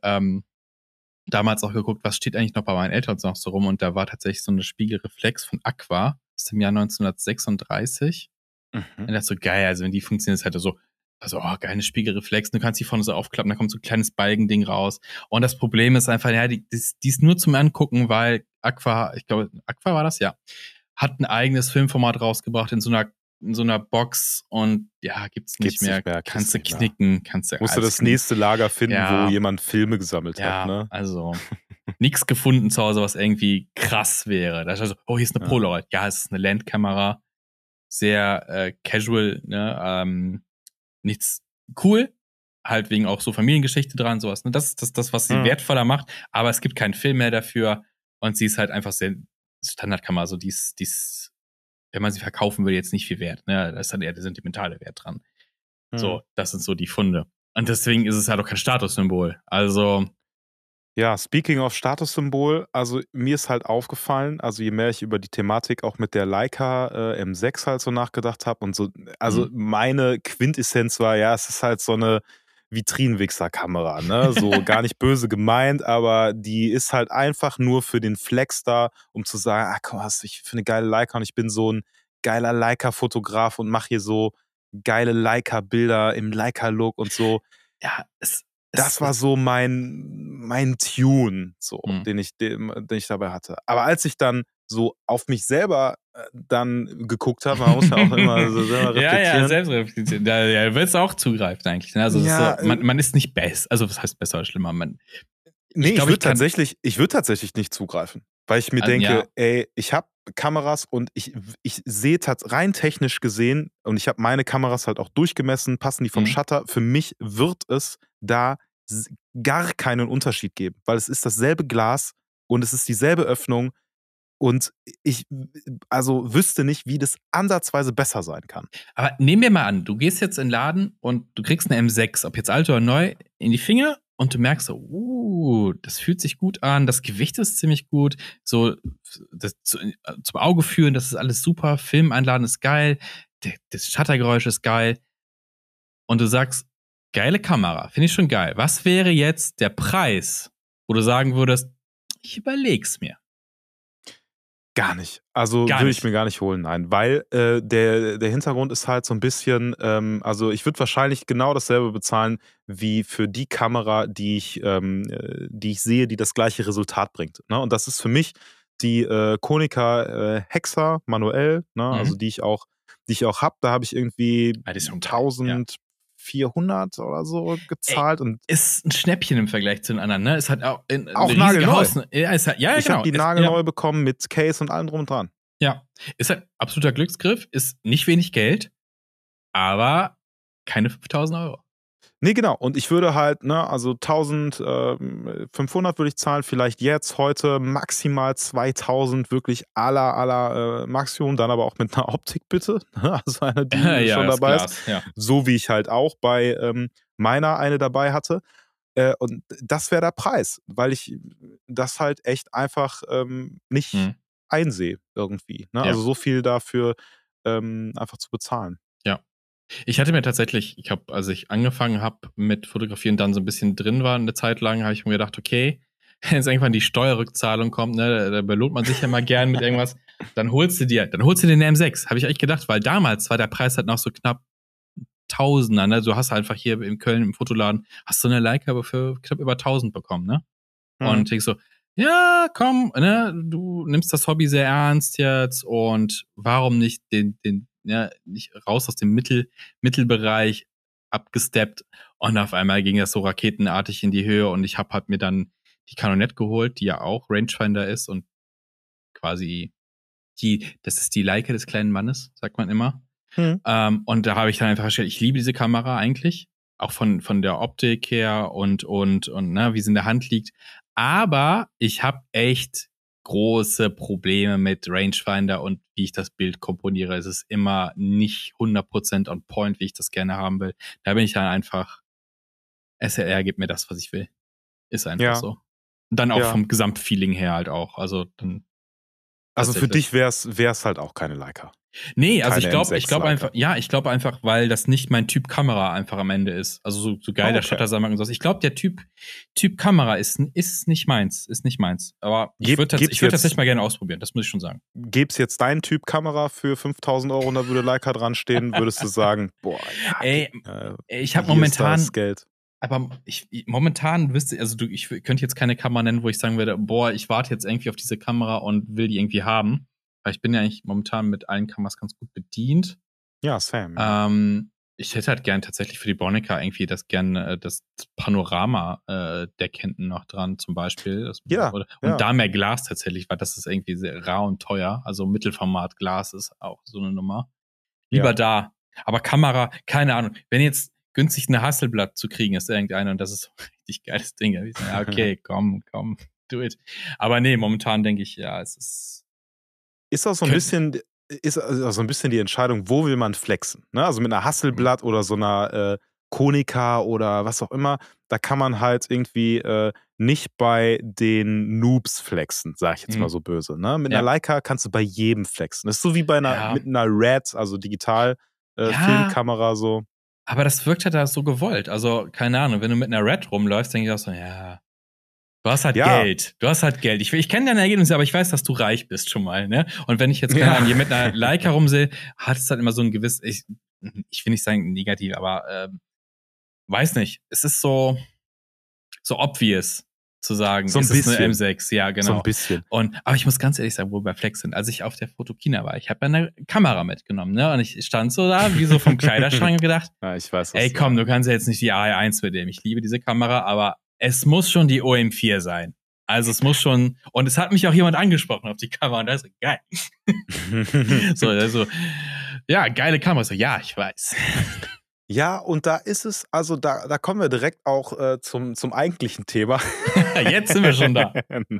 damals auch geguckt, was steht eigentlich noch bei meinen Eltern noch so rum und da war tatsächlich so eine Spiegelreflex von Aqua aus dem Jahr 1936. Und das ist so geil, also wenn die funktioniert, ist halt so, Also, oh, geile Spiegelreflex. Du kannst die vorne so aufklappen, da kommt so ein kleines Balgending raus. Und das Problem ist einfach, ja, die ist nur zum Angucken, weil Aqua, ich glaube, Aqua war das, ja, hat ein eigenes Filmformat rausgebracht in so einer Box und ja, gibt's nicht mehr. Kannst du knicken, kannst du musst du das knicken. Nächste Lager finden, ja, wo jemand Filme gesammelt hat, ne? Also nichts gefunden zu Hause, was irgendwie krass wäre. Da ist also, oh, hier ist eine Polaroid. Ja, es ist eine Landkamera. Sehr casual, ne? Nichts cool, halt wegen auch so Familiengeschichte dran, sowas. Ne? Das ist das, was sie wertvoller macht, aber es gibt keinen Film mehr dafür und sie ist halt einfach sehr Standardkamera, so also die ist, wenn man sie verkaufen würde, jetzt nicht viel wert. Ne? Da ist dann eher der sentimentale Wert dran. Mhm. So, das sind so die Funde. Und deswegen ist es halt auch kein Statussymbol. Also ja, speaking of Statussymbol, also mir ist halt aufgefallen, also je mehr ich über die Thematik auch mit der Leica M6 halt so nachgedacht habe und so, also meine Quintessenz war, ja, es ist halt so eine Vitrinenwichser-Kamera, ne, so gar nicht böse gemeint, aber die ist halt einfach nur für den Flex da, um zu sagen, ah komm, was ich für eine geile Leica und ich bin so ein geiler Leica-Fotograf und mache hier so geile Leica-Bilder im Leica-Look und so. Ja, das war so mein Tune, so, den ich dabei hatte. Aber als ich dann so auf mich selber dann geguckt habe, man muss ja auch immer so selber reflektieren. Ja, selbst reflektieren. Da willst du auch zugreifen eigentlich. Ne? Also ja, ist so, man ist nicht besser. Also was heißt besser oder schlimmer? Ich würde tatsächlich nicht zugreifen, weil ich mir denke, ey, ich habe Kameras und ich sehe rein technisch gesehen und ich habe meine Kameras halt auch durchgemessen, passen die vom Shutter. Für mich wird es da gar keinen Unterschied geben, weil es ist dasselbe Glas und es ist dieselbe Öffnung und ich also wüsste nicht, wie das ansatzweise besser sein kann. Aber nehmen wir mal an, du gehst jetzt in den Laden und du kriegst eine M6, ob jetzt alt oder neu, in die Finger und du merkst so, das fühlt sich gut an, das Gewicht ist ziemlich gut, so das zum Auge führen, das ist alles super, Film einladen ist geil, das Shuttergeräusch ist geil und du sagst, geile Kamera, finde ich schon geil. Was wäre jetzt der Preis, wo du sagen würdest, ich überleg's mir? Gar nicht. Also würde ich mir gar nicht holen, nein. Weil der Hintergrund ist halt so ein bisschen, also ich würde wahrscheinlich genau dasselbe bezahlen, wie für die Kamera, die ich sehe, die das gleiche Resultat bringt. Ne? Und das ist für mich die Konica Hexar manuell, ne? Also die ich auch habe. Da habe ich irgendwie 1400 oder so gezahlt. Ey, und ist ein Schnäppchen im Vergleich zu den anderen, ne? Ist halt auch eine nagelneu. Ich habe die nagelneu bekommen mit Case und allem drum und dran. Ja, ist halt absoluter Glücksgriff, ist nicht wenig Geld, aber keine 5.000 Euro. Nee, genau. Und ich würde halt, ne, also 1.500 würde ich zahlen, vielleicht jetzt, heute maximal 2.000, wirklich à la Maximum, dann aber auch mit einer Optik bitte, also eine, die schon dabei ist, ja. So wie ich halt auch bei meiner eine dabei hatte. Und das wäre der Preis, weil ich das halt echt einfach nicht einsehe irgendwie, ne? Ja. Also so viel dafür einfach zu bezahlen. Ja. Ich hatte mir tatsächlich, als ich angefangen habe mit Fotografieren, dann so ein bisschen drin war eine Zeit lang, habe ich mir gedacht, okay, wenn jetzt irgendwann die Steuerrückzahlung kommt, ne, da belohnt man sich ja mal gern mit irgendwas, dann holst du dir eine M6, habe ich echt gedacht, weil damals war der Preis halt noch so knapp Tausender, ne, du hast einfach hier in Köln im Fotoladen, hast du eine Leica für knapp über 1.000 bekommen, ne, und ich so, ja, komm, ne, du nimmst das Hobby sehr ernst jetzt und warum nicht nicht raus aus dem Mittelbereich abgesteppt und auf einmal ging das so raketenartig in die Höhe und ich habe halt mir dann die Kanonette geholt, die ja auch Rangefinder ist und quasi das ist die Leica des kleinen Mannes, sagt man immer. Und da habe ich dann einfach festgestellt, ich liebe diese Kamera eigentlich, auch von der Optik her und ne, wie sie in der Hand liegt, aber ich habe echt große Probleme mit Rangefinder und wie ich das Bild komponiere. Es ist immer nicht 100% on point, wie ich das gerne haben will. Da bin ich dann einfach, SLR gibt mir das, was ich will. Ist einfach so. Und dann auch vom Gesamtfeeling her halt auch. Also dann Also für dich wär's halt auch keine Leica. Nee, also ich glaube einfach, ja, weil das nicht mein Typ Kamera einfach am Ende ist. Also so geil der Shuttersammlung und sowas. Ich glaube, der Typ Kamera ist nicht meins, Aber ich würde tatsächlich mal gerne ausprobieren, das muss ich schon sagen. Gäb's jetzt deinen Typ Kamera für 5000 Euro und da würde Leica dran stehen, würdest du sagen, boah, ja, ich habe momentan das Geld. Aber ich könnte jetzt keine Kamera nennen, wo ich sagen würde, boah, ich warte jetzt irgendwie auf diese Kamera und will die irgendwie haben. Weil ich bin ja eigentlich momentan mit allen Kameras ganz gut bedient. Ja, same. Ich hätte halt gern tatsächlich für die Bronica irgendwie das Panorama Deck hinten noch dran zum Beispiel. Da mehr Glas tatsächlich, weil das ist irgendwie sehr rar und teuer. Also Mittelformat Glas ist auch so eine Nummer. Lieber da. Aber Kamera, keine Ahnung. Wenn jetzt günstig eine Hasselblad zu kriegen ist irgendeine und das ist so ein richtig geiles Ding. Okay, komm, do it. Aber nee, momentan denke ich, ja, es ist... Ist auch so ein bisschen die Entscheidung, wo will man flexen? Ne? Also mit einer Hasselblad oder so einer Konica oder was auch immer, da kann man halt irgendwie nicht bei den Noobs flexen, sag ich jetzt mal so böse. Ne? Mit einer Leica kannst du bei jedem flexen. Das ist so wie bei einer RED, also digital Filmkamera so. Aber das wirkt halt da so gewollt. Also keine Ahnung, wenn du mit einer RED rumläufst, denke ich auch so, ja... Du hast halt Geld. Ich kenne deine Ergebnisse, aber ich weiß, dass du reich bist schon mal, ne? Und wenn ich jetzt hier mit einer Leica rumsehe, hat es halt immer so ein gewisses, ich will nicht sagen negativ, aber weiß nicht. Es ist so obvious zu sagen, so ein bisschen. Eine M6, ja, genau. So ein bisschen. Aber ich muss ganz ehrlich sagen, wo wir bei Flex sind. Als ich auf der Fotokina war, ich habe eine Kamera mitgenommen, ne? Und ich stand so da, wie so vom Kleiderschrank und gedacht, ja, ich weiß, du kannst ja jetzt nicht die AE1 mitnehmen. Ich liebe diese Kamera, aber es muss schon die OM4 sein. Also es muss schon, und es hat mich auch jemand angesprochen auf die Kamera und da ist so, geil. Geile Kamera. So, ja, ich weiß. Ja, und da ist es, also da kommen wir direkt auch zum eigentlichen Thema. Jetzt sind wir schon da.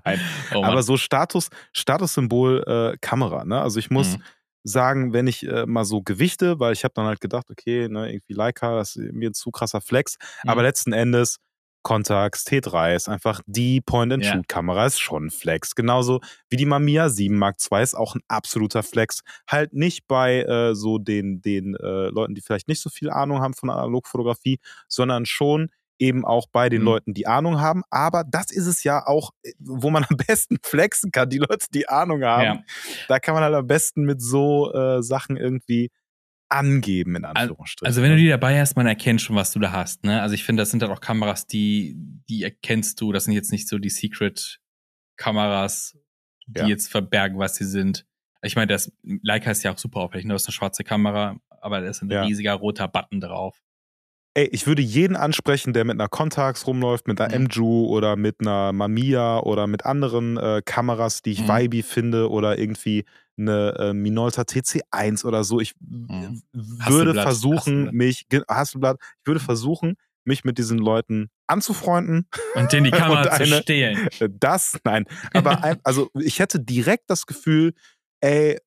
Nein. Oh, aber so Statussymbol Kamera, ne? Also ich muss sagen, wenn ich mal so gewichte, weil ich habe dann halt gedacht, okay, ne, irgendwie Leica, das ist mir ein zu krasser Flex, aber letzten Endes Contax T3 ist einfach die Point-and-Shoot-Kamera, ist schon ein Flex. Genauso wie die Mamiya 7 Mark II ist auch ein absoluter Flex. Halt nicht bei so den Leuten, die vielleicht nicht so viel Ahnung haben von Analogfotografie, sondern schon eben auch bei den Leuten, die Ahnung haben. Aber das ist es ja auch, wo man am besten flexen kann, die Leute, die Ahnung haben. Ja. Da kann man halt am besten mit so Sachen irgendwie angeben, in Anführungsstrichen. Also wenn du die dabei hast, man erkennt schon, was du da hast. Ne? Also ich finde, das sind dann auch Kameras, die erkennst du. Das sind jetzt nicht so die Secret-Kameras, die jetzt verbergen, was sie sind. Ich meine, das Leica ist ja auch super auffällig. Du hast eine schwarze Kamera, aber da ist ein riesiger roter Button drauf. Ey, ich würde jeden ansprechen, der mit einer Contax rumläuft, mit einer MJU oder mit einer Mamiya oder mit anderen Kameras, die ich vibey finde oder irgendwie eine Minolta TC1 oder so. Ich würde versuchen, mich mit diesen Leuten anzufreunden. Und denen die Kamera zu stehlen. Ich hätte direkt das Gefühl, ich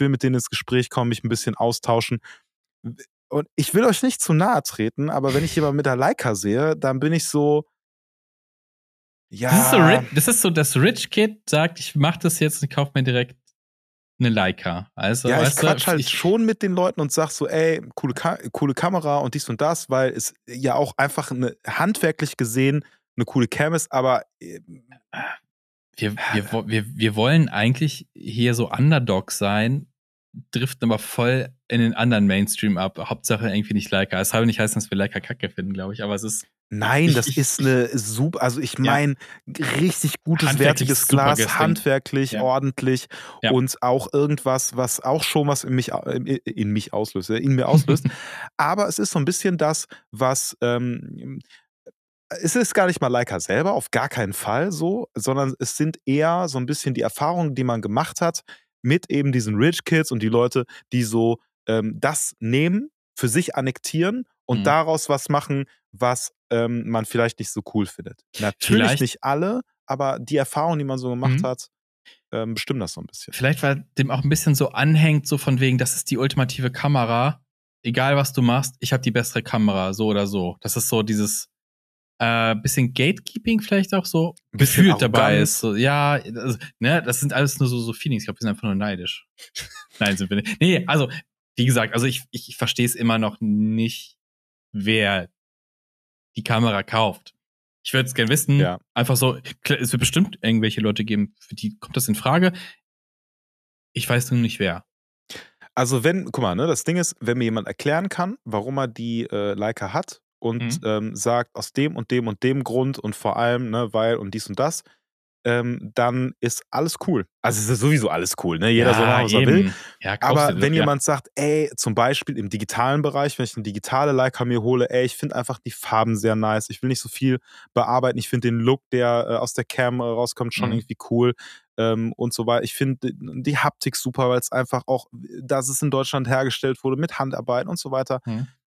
will mit denen ins Gespräch kommen, mich ein bisschen austauschen. Und ich will euch nicht zu nahe treten, aber wenn ich jemanden mit der Leica sehe, dann bin ich so, ja. Das ist so, das Rich Kid sagt, ich mach das jetzt und kauf mir direkt eine Leica. Also, ja, ich quatsch halt schon mit den Leuten und sag so, ey, coole Kamera und dies und das, weil es ja auch einfach handwerklich gesehen eine coole Cam ist, aber wir wollen eigentlich hier so Underdog sein, driften aber voll in den anderen Mainstream ab. Hauptsache irgendwie nicht Leica. Es soll nicht heißen, dass wir Leica kacke finden, glaube ich, aber es ist... richtig gutes, wertiges Glas, handwerklich, ordentlich und auch irgendwas, was auch schon was in mir auslöst. Aber es ist so ein bisschen das, was... es ist gar nicht mal Leica selber, auf gar keinen Fall so, sondern es sind eher so ein bisschen die Erfahrungen, die man gemacht hat, mit eben diesen Rich Kids und die Leute, die so das nehmen, für sich annektieren und daraus was machen, was man vielleicht nicht so cool findet. Natürlich vielleicht nicht alle, aber die Erfahrungen, die man so gemacht hat, bestimmen das so ein bisschen. Vielleicht, weil dem auch ein bisschen so anhängt, so von wegen, das ist die ultimative Kamera, egal was du machst, ich habe die bessere Kamera, so oder so. Das ist so dieses bisschen Gatekeeping vielleicht auch so gefühlt dabei ist. So, ja, also, ne, das sind alles nur so Feelings. Ich glaube, wir sind einfach nur neidisch. Nein, sind wir nicht. Nee, also, wie gesagt, also ich verstehe es immer noch nicht, wer die Kamera kauft. Ich würde es gerne wissen. Ja. Einfach so, es wird bestimmt irgendwelche Leute geben, für die kommt das in Frage. Ich weiß nur nicht, wer. Also wenn, guck mal, ne, das Ding ist, wenn mir jemand erklären kann, warum er die Leica hat und sagt, aus dem und dem und dem Grund und vor allem, ne, weil und dies und das, dann ist alles cool. Also es ist sowieso alles cool, ne? Jeder soll machen, was er will. Ja, aber wenn jemand sagt, ey, zum Beispiel im digitalen Bereich, wenn ich eine digitale Leica mir hole, ey, ich finde einfach die Farben sehr nice, ich will nicht so viel bearbeiten, ich finde den Look, der aus der Cam rauskommt, schon irgendwie cool und so weiter. Ich finde die Haptik super, weil es einfach auch, dass es in Deutschland hergestellt wurde mit Handarbeit und so weiter,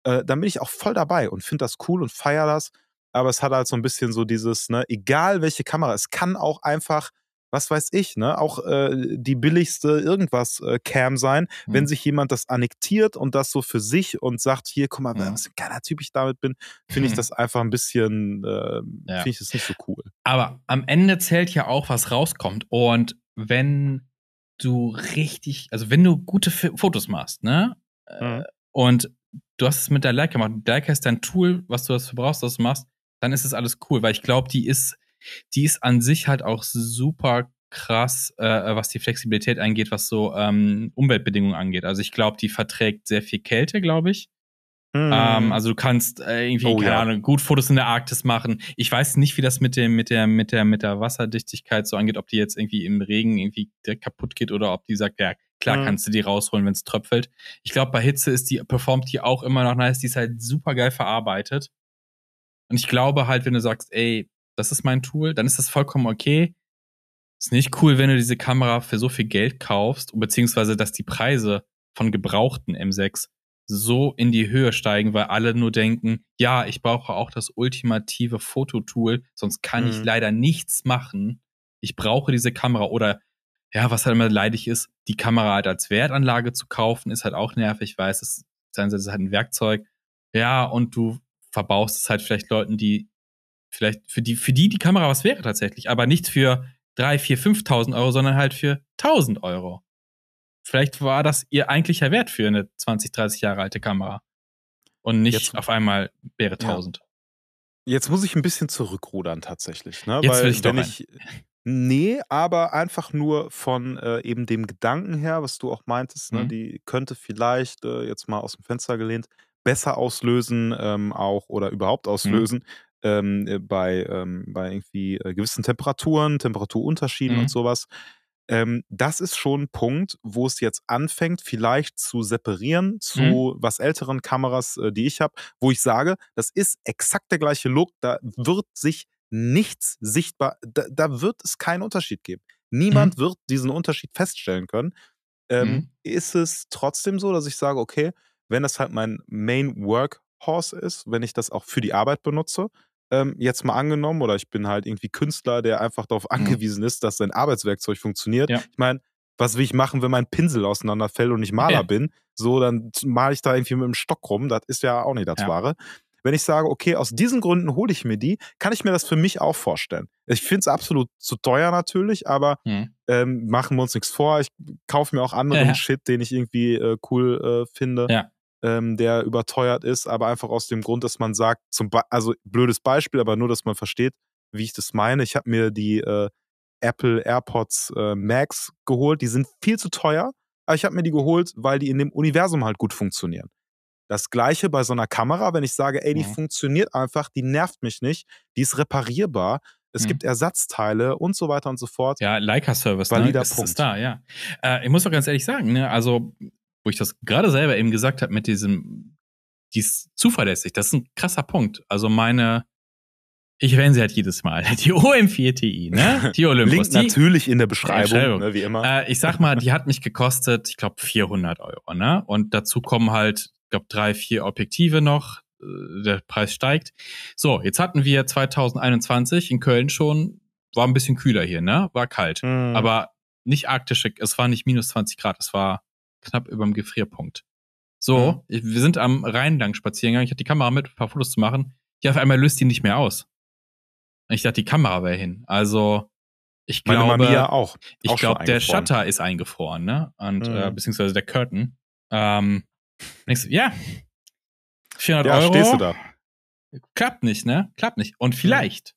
dann bin ich auch voll dabei und finde das cool und feiere das. Aber es hat halt so ein bisschen so dieses, ne, egal welche Kamera, es kann auch einfach, was weiß ich, ne, auch die billigste irgendwas Cam sein, wenn sich jemand das annektiert und das so für sich und sagt, hier, guck mal, was für ein geiler Typ ich damit bin, finde ich das einfach ein bisschen, finde ich das nicht so cool. Aber am Ende zählt ja auch, was rauskommt. Und wenn du richtig, also wenn du gute Fotos machst, ne, und du hast es mit der Leica gemacht, die Leica ist dein Tool, was du dafür brauchst, das du machst, dann ist es alles cool, weil ich glaube, die ist an sich halt auch super krass, was die Flexibilität angeht, was so Umweltbedingungen angeht. Also ich glaube, die verträgt sehr viel Kälte, glaube ich. Also du kannst irgendwie, Ahnung, gut Fotos in der Arktis machen. Ich weiß nicht, wie das mit der Wasserdichtigkeit so angeht, ob die jetzt irgendwie im Regen irgendwie kaputt geht oder ob die sagt, ja, klar kannst du die rausholen, wenn es tröpfelt. Ich glaube, bei Hitze performt die auch immer noch nice, die ist halt super geil verarbeitet. Und ich glaube halt, wenn du sagst, ey, das ist mein Tool, dann ist das vollkommen okay. Ist nicht cool, wenn du diese Kamera für so viel Geld kaufst, beziehungsweise, dass die Preise von gebrauchten M6 so in die Höhe steigen, weil alle nur denken, ja, ich brauche auch das ultimative Fototool, sonst kann ich leider nichts machen. Ich brauche diese Kamera. Oder, ja, was halt immer leidig ist, die Kamera halt als Wertanlage zu kaufen, ist halt auch nervig, weil es ist halt ein Werkzeug. Ja, und du verbaust es halt vielleicht Leuten, die vielleicht für die Kamera was wäre tatsächlich, aber nicht für 3.000, 4.000, 5.000 €, sondern halt für 1.000 €. Vielleicht war das ihr eigentlicher Wert für eine 20, 30 Jahre alte Kamera und nicht jetzt, auf einmal wäre 1.000. Jetzt muss ich ein bisschen zurückrudern tatsächlich, ne? Jetzt will ich doch nee, aber einfach nur von eben dem Gedanken her, was du auch meintest, ne? Die könnte vielleicht jetzt mal aus dem Fenster gelehnt besser auslösen auch oder überhaupt auslösen bei irgendwie gewissen Temperaturunterschieden und sowas. Das ist schon ein Punkt, wo es jetzt anfängt, vielleicht zu separieren zu was älteren Kameras, die ich habe, wo ich sage, das ist exakt der gleiche Look, da wird sich nichts sichtbar, da wird es keinen Unterschied geben. Niemand wird diesen Unterschied feststellen können. Ist es trotzdem so, dass ich sage, okay, wenn das halt mein Main Workhorse ist, wenn ich das auch für die Arbeit benutze, jetzt mal angenommen, oder ich bin halt irgendwie Künstler, der einfach darauf angewiesen ist, dass sein Arbeitswerkzeug funktioniert. Ja. Ich meine, was will ich machen, wenn mein Pinsel auseinanderfällt und ich Maler bin? So, dann male ich da irgendwie mit dem Stock rum, das ist ja auch nicht das Wahre. Wenn ich sage, okay, aus diesen Gründen hole ich mir die, kann ich mir das für mich auch vorstellen. Ich finde es absolut zu teuer natürlich, aber machen wir uns nichts vor. Ich kaufe mir auch anderen Shit, den ich irgendwie cool finde. Ja. Der überteuert ist, aber einfach aus dem Grund, dass man sagt, also blödes Beispiel, aber nur, dass man versteht, wie ich das meine. Ich habe mir die Apple AirPods Max geholt, die sind viel zu teuer, aber ich habe mir die geholt, weil die in dem Universum halt gut funktionieren. Das Gleiche bei so einer Kamera, wenn ich sage, ey, die funktioniert einfach, die nervt mich nicht, die ist reparierbar, es gibt Ersatzteile und so weiter und so fort. Ja, Leica-Service, ne? Ist da, ja. Ich muss doch ganz ehrlich sagen, ne, also wo ich das gerade selber eben gesagt habe, mit dies zuverlässig, das ist ein krasser Punkt. Also ich wähle sie halt jedes Mal, die OM4TI, ne? Die Olympus. Link natürlich in der Beschreibung, ne, wie immer. Ich sag mal, die hat mich gekostet, ich glaube, 400 €, ne? Und dazu kommen halt, ich glaube, 3, 4 Objektive noch, der Preis steigt. So, jetzt hatten wir 2021 in Köln schon, war ein bisschen kühler hier, ne? War kalt, aber nicht arktische, es war nicht -20 Grad, es war knapp über dem Gefrierpunkt. So, wir sind am Rhein lang spazieren gegangen. Ich hatte die Kamera mit, ein paar Fotos zu machen. Ja, auf einmal löst die nicht mehr aus. Ich dachte, die Kamera wäre hin. Also ich glaube, Mamiya auch. Ich glaube, der Shutter ist eingefroren, ne? Und beziehungsweise der Curtain. Ja, 400 Euro. Stehst du da. Klappt nicht, ne? Klappt nicht. Und vielleicht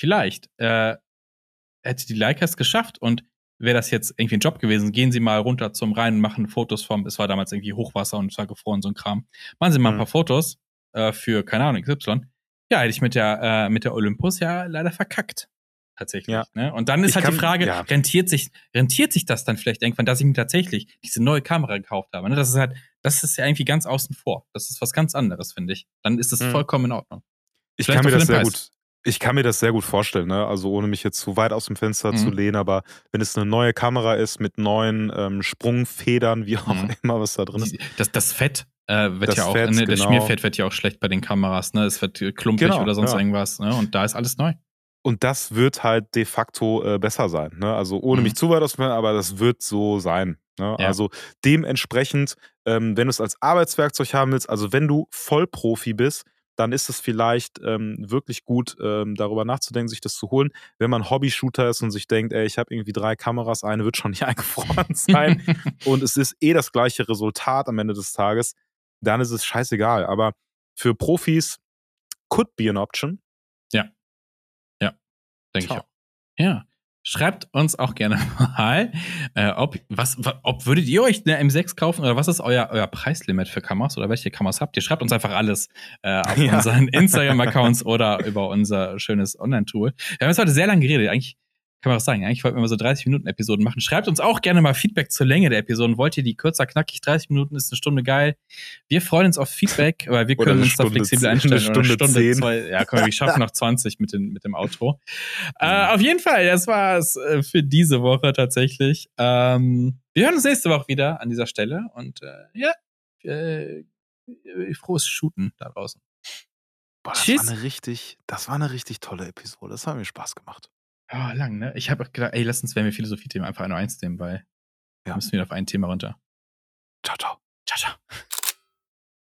hätte die Leica es geschafft und wäre das jetzt irgendwie ein Job gewesen, gehen Sie mal runter zum Rhein und machen Fotos vom, es war damals irgendwie Hochwasser und es war gefroren, so ein Kram. Machen Sie mal ein paar Fotos für, keine Ahnung, XY. Ja, hätte ich mit der Olympus ja leider verkackt. Tatsächlich. Ja. Ne? Und dann ist die Frage, rentiert sich das dann vielleicht irgendwann, dass ich mir tatsächlich diese neue Kamera gekauft habe? Ne? Das ist ja irgendwie ganz außen vor. Das ist was ganz anderes, finde ich. Dann ist das vollkommen in Ordnung. Ich kann mir das sehr gut vorstellen, ne? Also ohne mich jetzt zu weit aus dem Fenster zu lehnen, aber wenn es eine neue Kamera ist mit neuen Sprungfedern, wie auch immer, was da drin ist. Das Fett wird das ja auch, Fett, ne? Das Schmierfett wird ja auch schlecht bei den Kameras, ne? Es wird klumpig oder sonst irgendwas, ne? Und da ist alles neu. Und das wird halt de facto besser sein, ne? Also ohne mich zu weit aus dem Fenster, aber das wird so sein. Ne? Ja. Also dementsprechend, wenn du es als Arbeitswerkzeug haben willst, also wenn du Vollprofi bist, dann ist es vielleicht wirklich gut, darüber nachzudenken, sich das zu holen. Wenn man Hobby-Shooter ist und sich denkt, ey, ich habe irgendwie 3 Kameras, eine wird schon nicht eingefroren sein und es ist eh das gleiche Resultat am Ende des Tages, dann ist es scheißegal. Aber für Profis could be an option. Ja. Ja, denke ich auch. Ja. Schreibt uns auch gerne mal, ob würdet ihr euch eine M6 kaufen oder was ist euer Preislimit für Kameras oder welche Kameras habt ihr? Schreibt uns einfach alles auf unseren Instagram-Accounts oder über unser schönes Online-Tool. Wir haben jetzt heute sehr lange geredet. Eigentlich kann man auch sagen, eigentlich wollten wir mal so 30-Minuten-Episoden machen. Schreibt uns auch gerne mal Feedback zur Länge der Episoden. Wollt ihr die kürzer, knackig? 30 Minuten ist eine Stunde geil. Wir freuen uns auf Feedback, weil wir können uns da flexibel einstellen. Eine Stunde 10. 2. Ja, komm, wir schaffen noch 20 mit dem Outro. Auf jeden Fall, das war's für diese Woche tatsächlich. Wir hören uns nächste Woche wieder an dieser Stelle und frohes Shooten da draußen. Boah, das war eine richtig tolle Episode. Das hat mir Spaß gemacht. Oh, lang, ne? Ich habe gedacht, ey, lass uns, wenn wir Philosophie-Themen einfach nur eins nehmen, weil wir müssen wieder auf ein Thema runter. Ciao, ciao. Ciao, ciao.